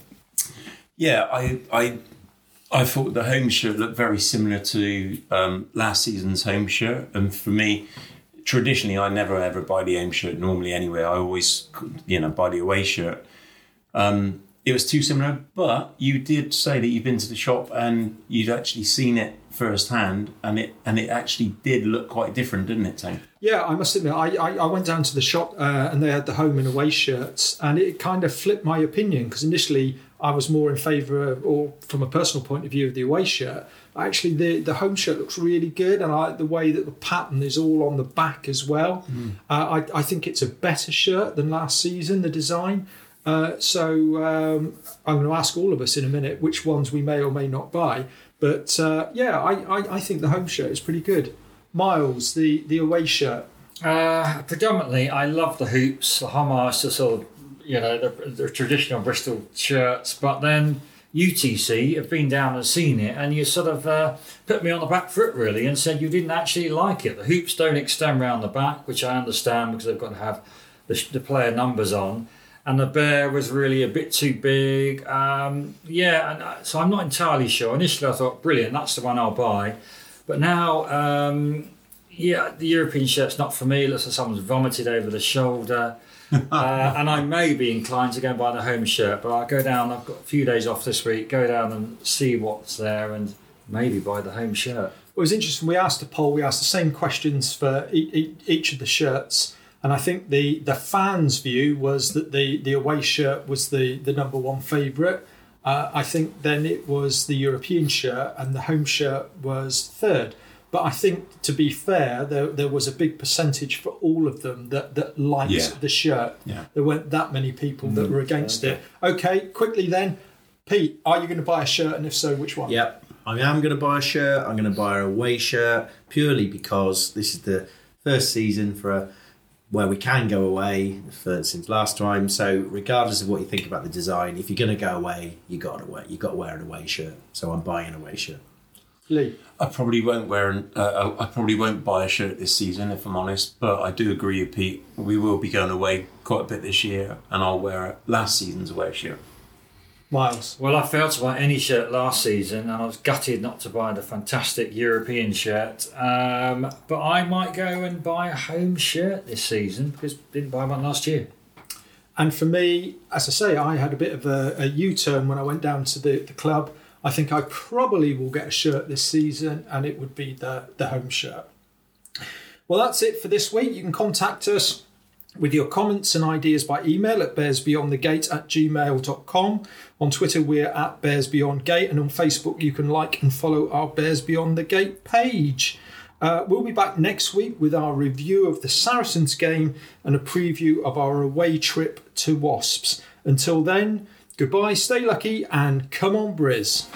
Yeah, I thought the home shirt looked very similar to last season's home shirt, and for me, traditionally, I never ever buy the home shirt normally anyway. I always, buy the away shirt. It was too similar, but you did say that you've been to the shop and you'd actually seen it firsthand, and it actually did look quite different, didn't it, Tony? Yeah, I must admit, I went down to the shop and they had the home and away shirts, and it kind of flipped my opinion because initially I was more in favour of, or from a personal point of view, of the away shirt. Actually, the home shirt looks really good, and I like the way that the pattern is all on the back as well. I think it's a better shirt than last season, the design. So I'm going to ask all of us in a minute which ones we may or may not buy. But, I think the home shirt is pretty good. Miles, the away shirt. Predominantly, I love the hoops, the homage to sort of, the traditional Bristol shirts, but then UTC have been down and seen it, and you sort of put me on the back foot really and said you didn't actually like it. The hoops don't extend round the back, which I understand because they've got to have the player numbers on, and the bear was really a bit too big. So I'm not entirely sure. Initially I thought, brilliant, that's the one I'll buy. But now, the European shirt's not for me. It looks like someone's vomited over the shoulder. And I may be inclined to go and buy the home shirt, but I'll go down, I've got a few days off this week, go down and see what's there and maybe buy the home shirt. It was interesting, we asked a poll, we asked the same questions for each of the shirts, and I think the fans' view was that the away shirt was the number one favourite. I think then it was the European shirt and the home shirt was third. But I think, to be fair, there was a big percentage for all of them that liked the shirt. Yeah. There weren't that many people that were against it. Okay, quickly then, Pete, are you going to buy a shirt? And if so, which one? Yep, I am going to buy a shirt. I'm going to buy an away shirt purely because this is the first season where we can go away since last time. So regardless of what you think about the design, if you're going to go away, you've got to wear an away shirt. So I'm buying an away shirt. Lee? I probably won't buy a shirt this season, if I'm honest, but I do agree with Pete. We will be going away quite a bit this year, and I'll wear last season's away shirt. Miles? Well, I failed to buy any shirt last season, and I was gutted not to buy the fantastic European shirt. But I might go and buy a home shirt this season, because I didn't buy one last year. And for me, as I say, I had a bit of a U-turn when I went down to the club. I think I probably will get a shirt this season, and it would be the home shirt. Well, that's it for this week. You can contact us with your comments and ideas by email at bearsbeyondthegate@gmail.com. On Twitter, we're at bearsbeyondgate, and on Facebook, you can like and follow our Bears Beyond the Gate page. We'll be back next week with our review of the Saracens game and a preview of our away trip to Wasps. Until then, goodbye, stay lucky, and come on, Briz.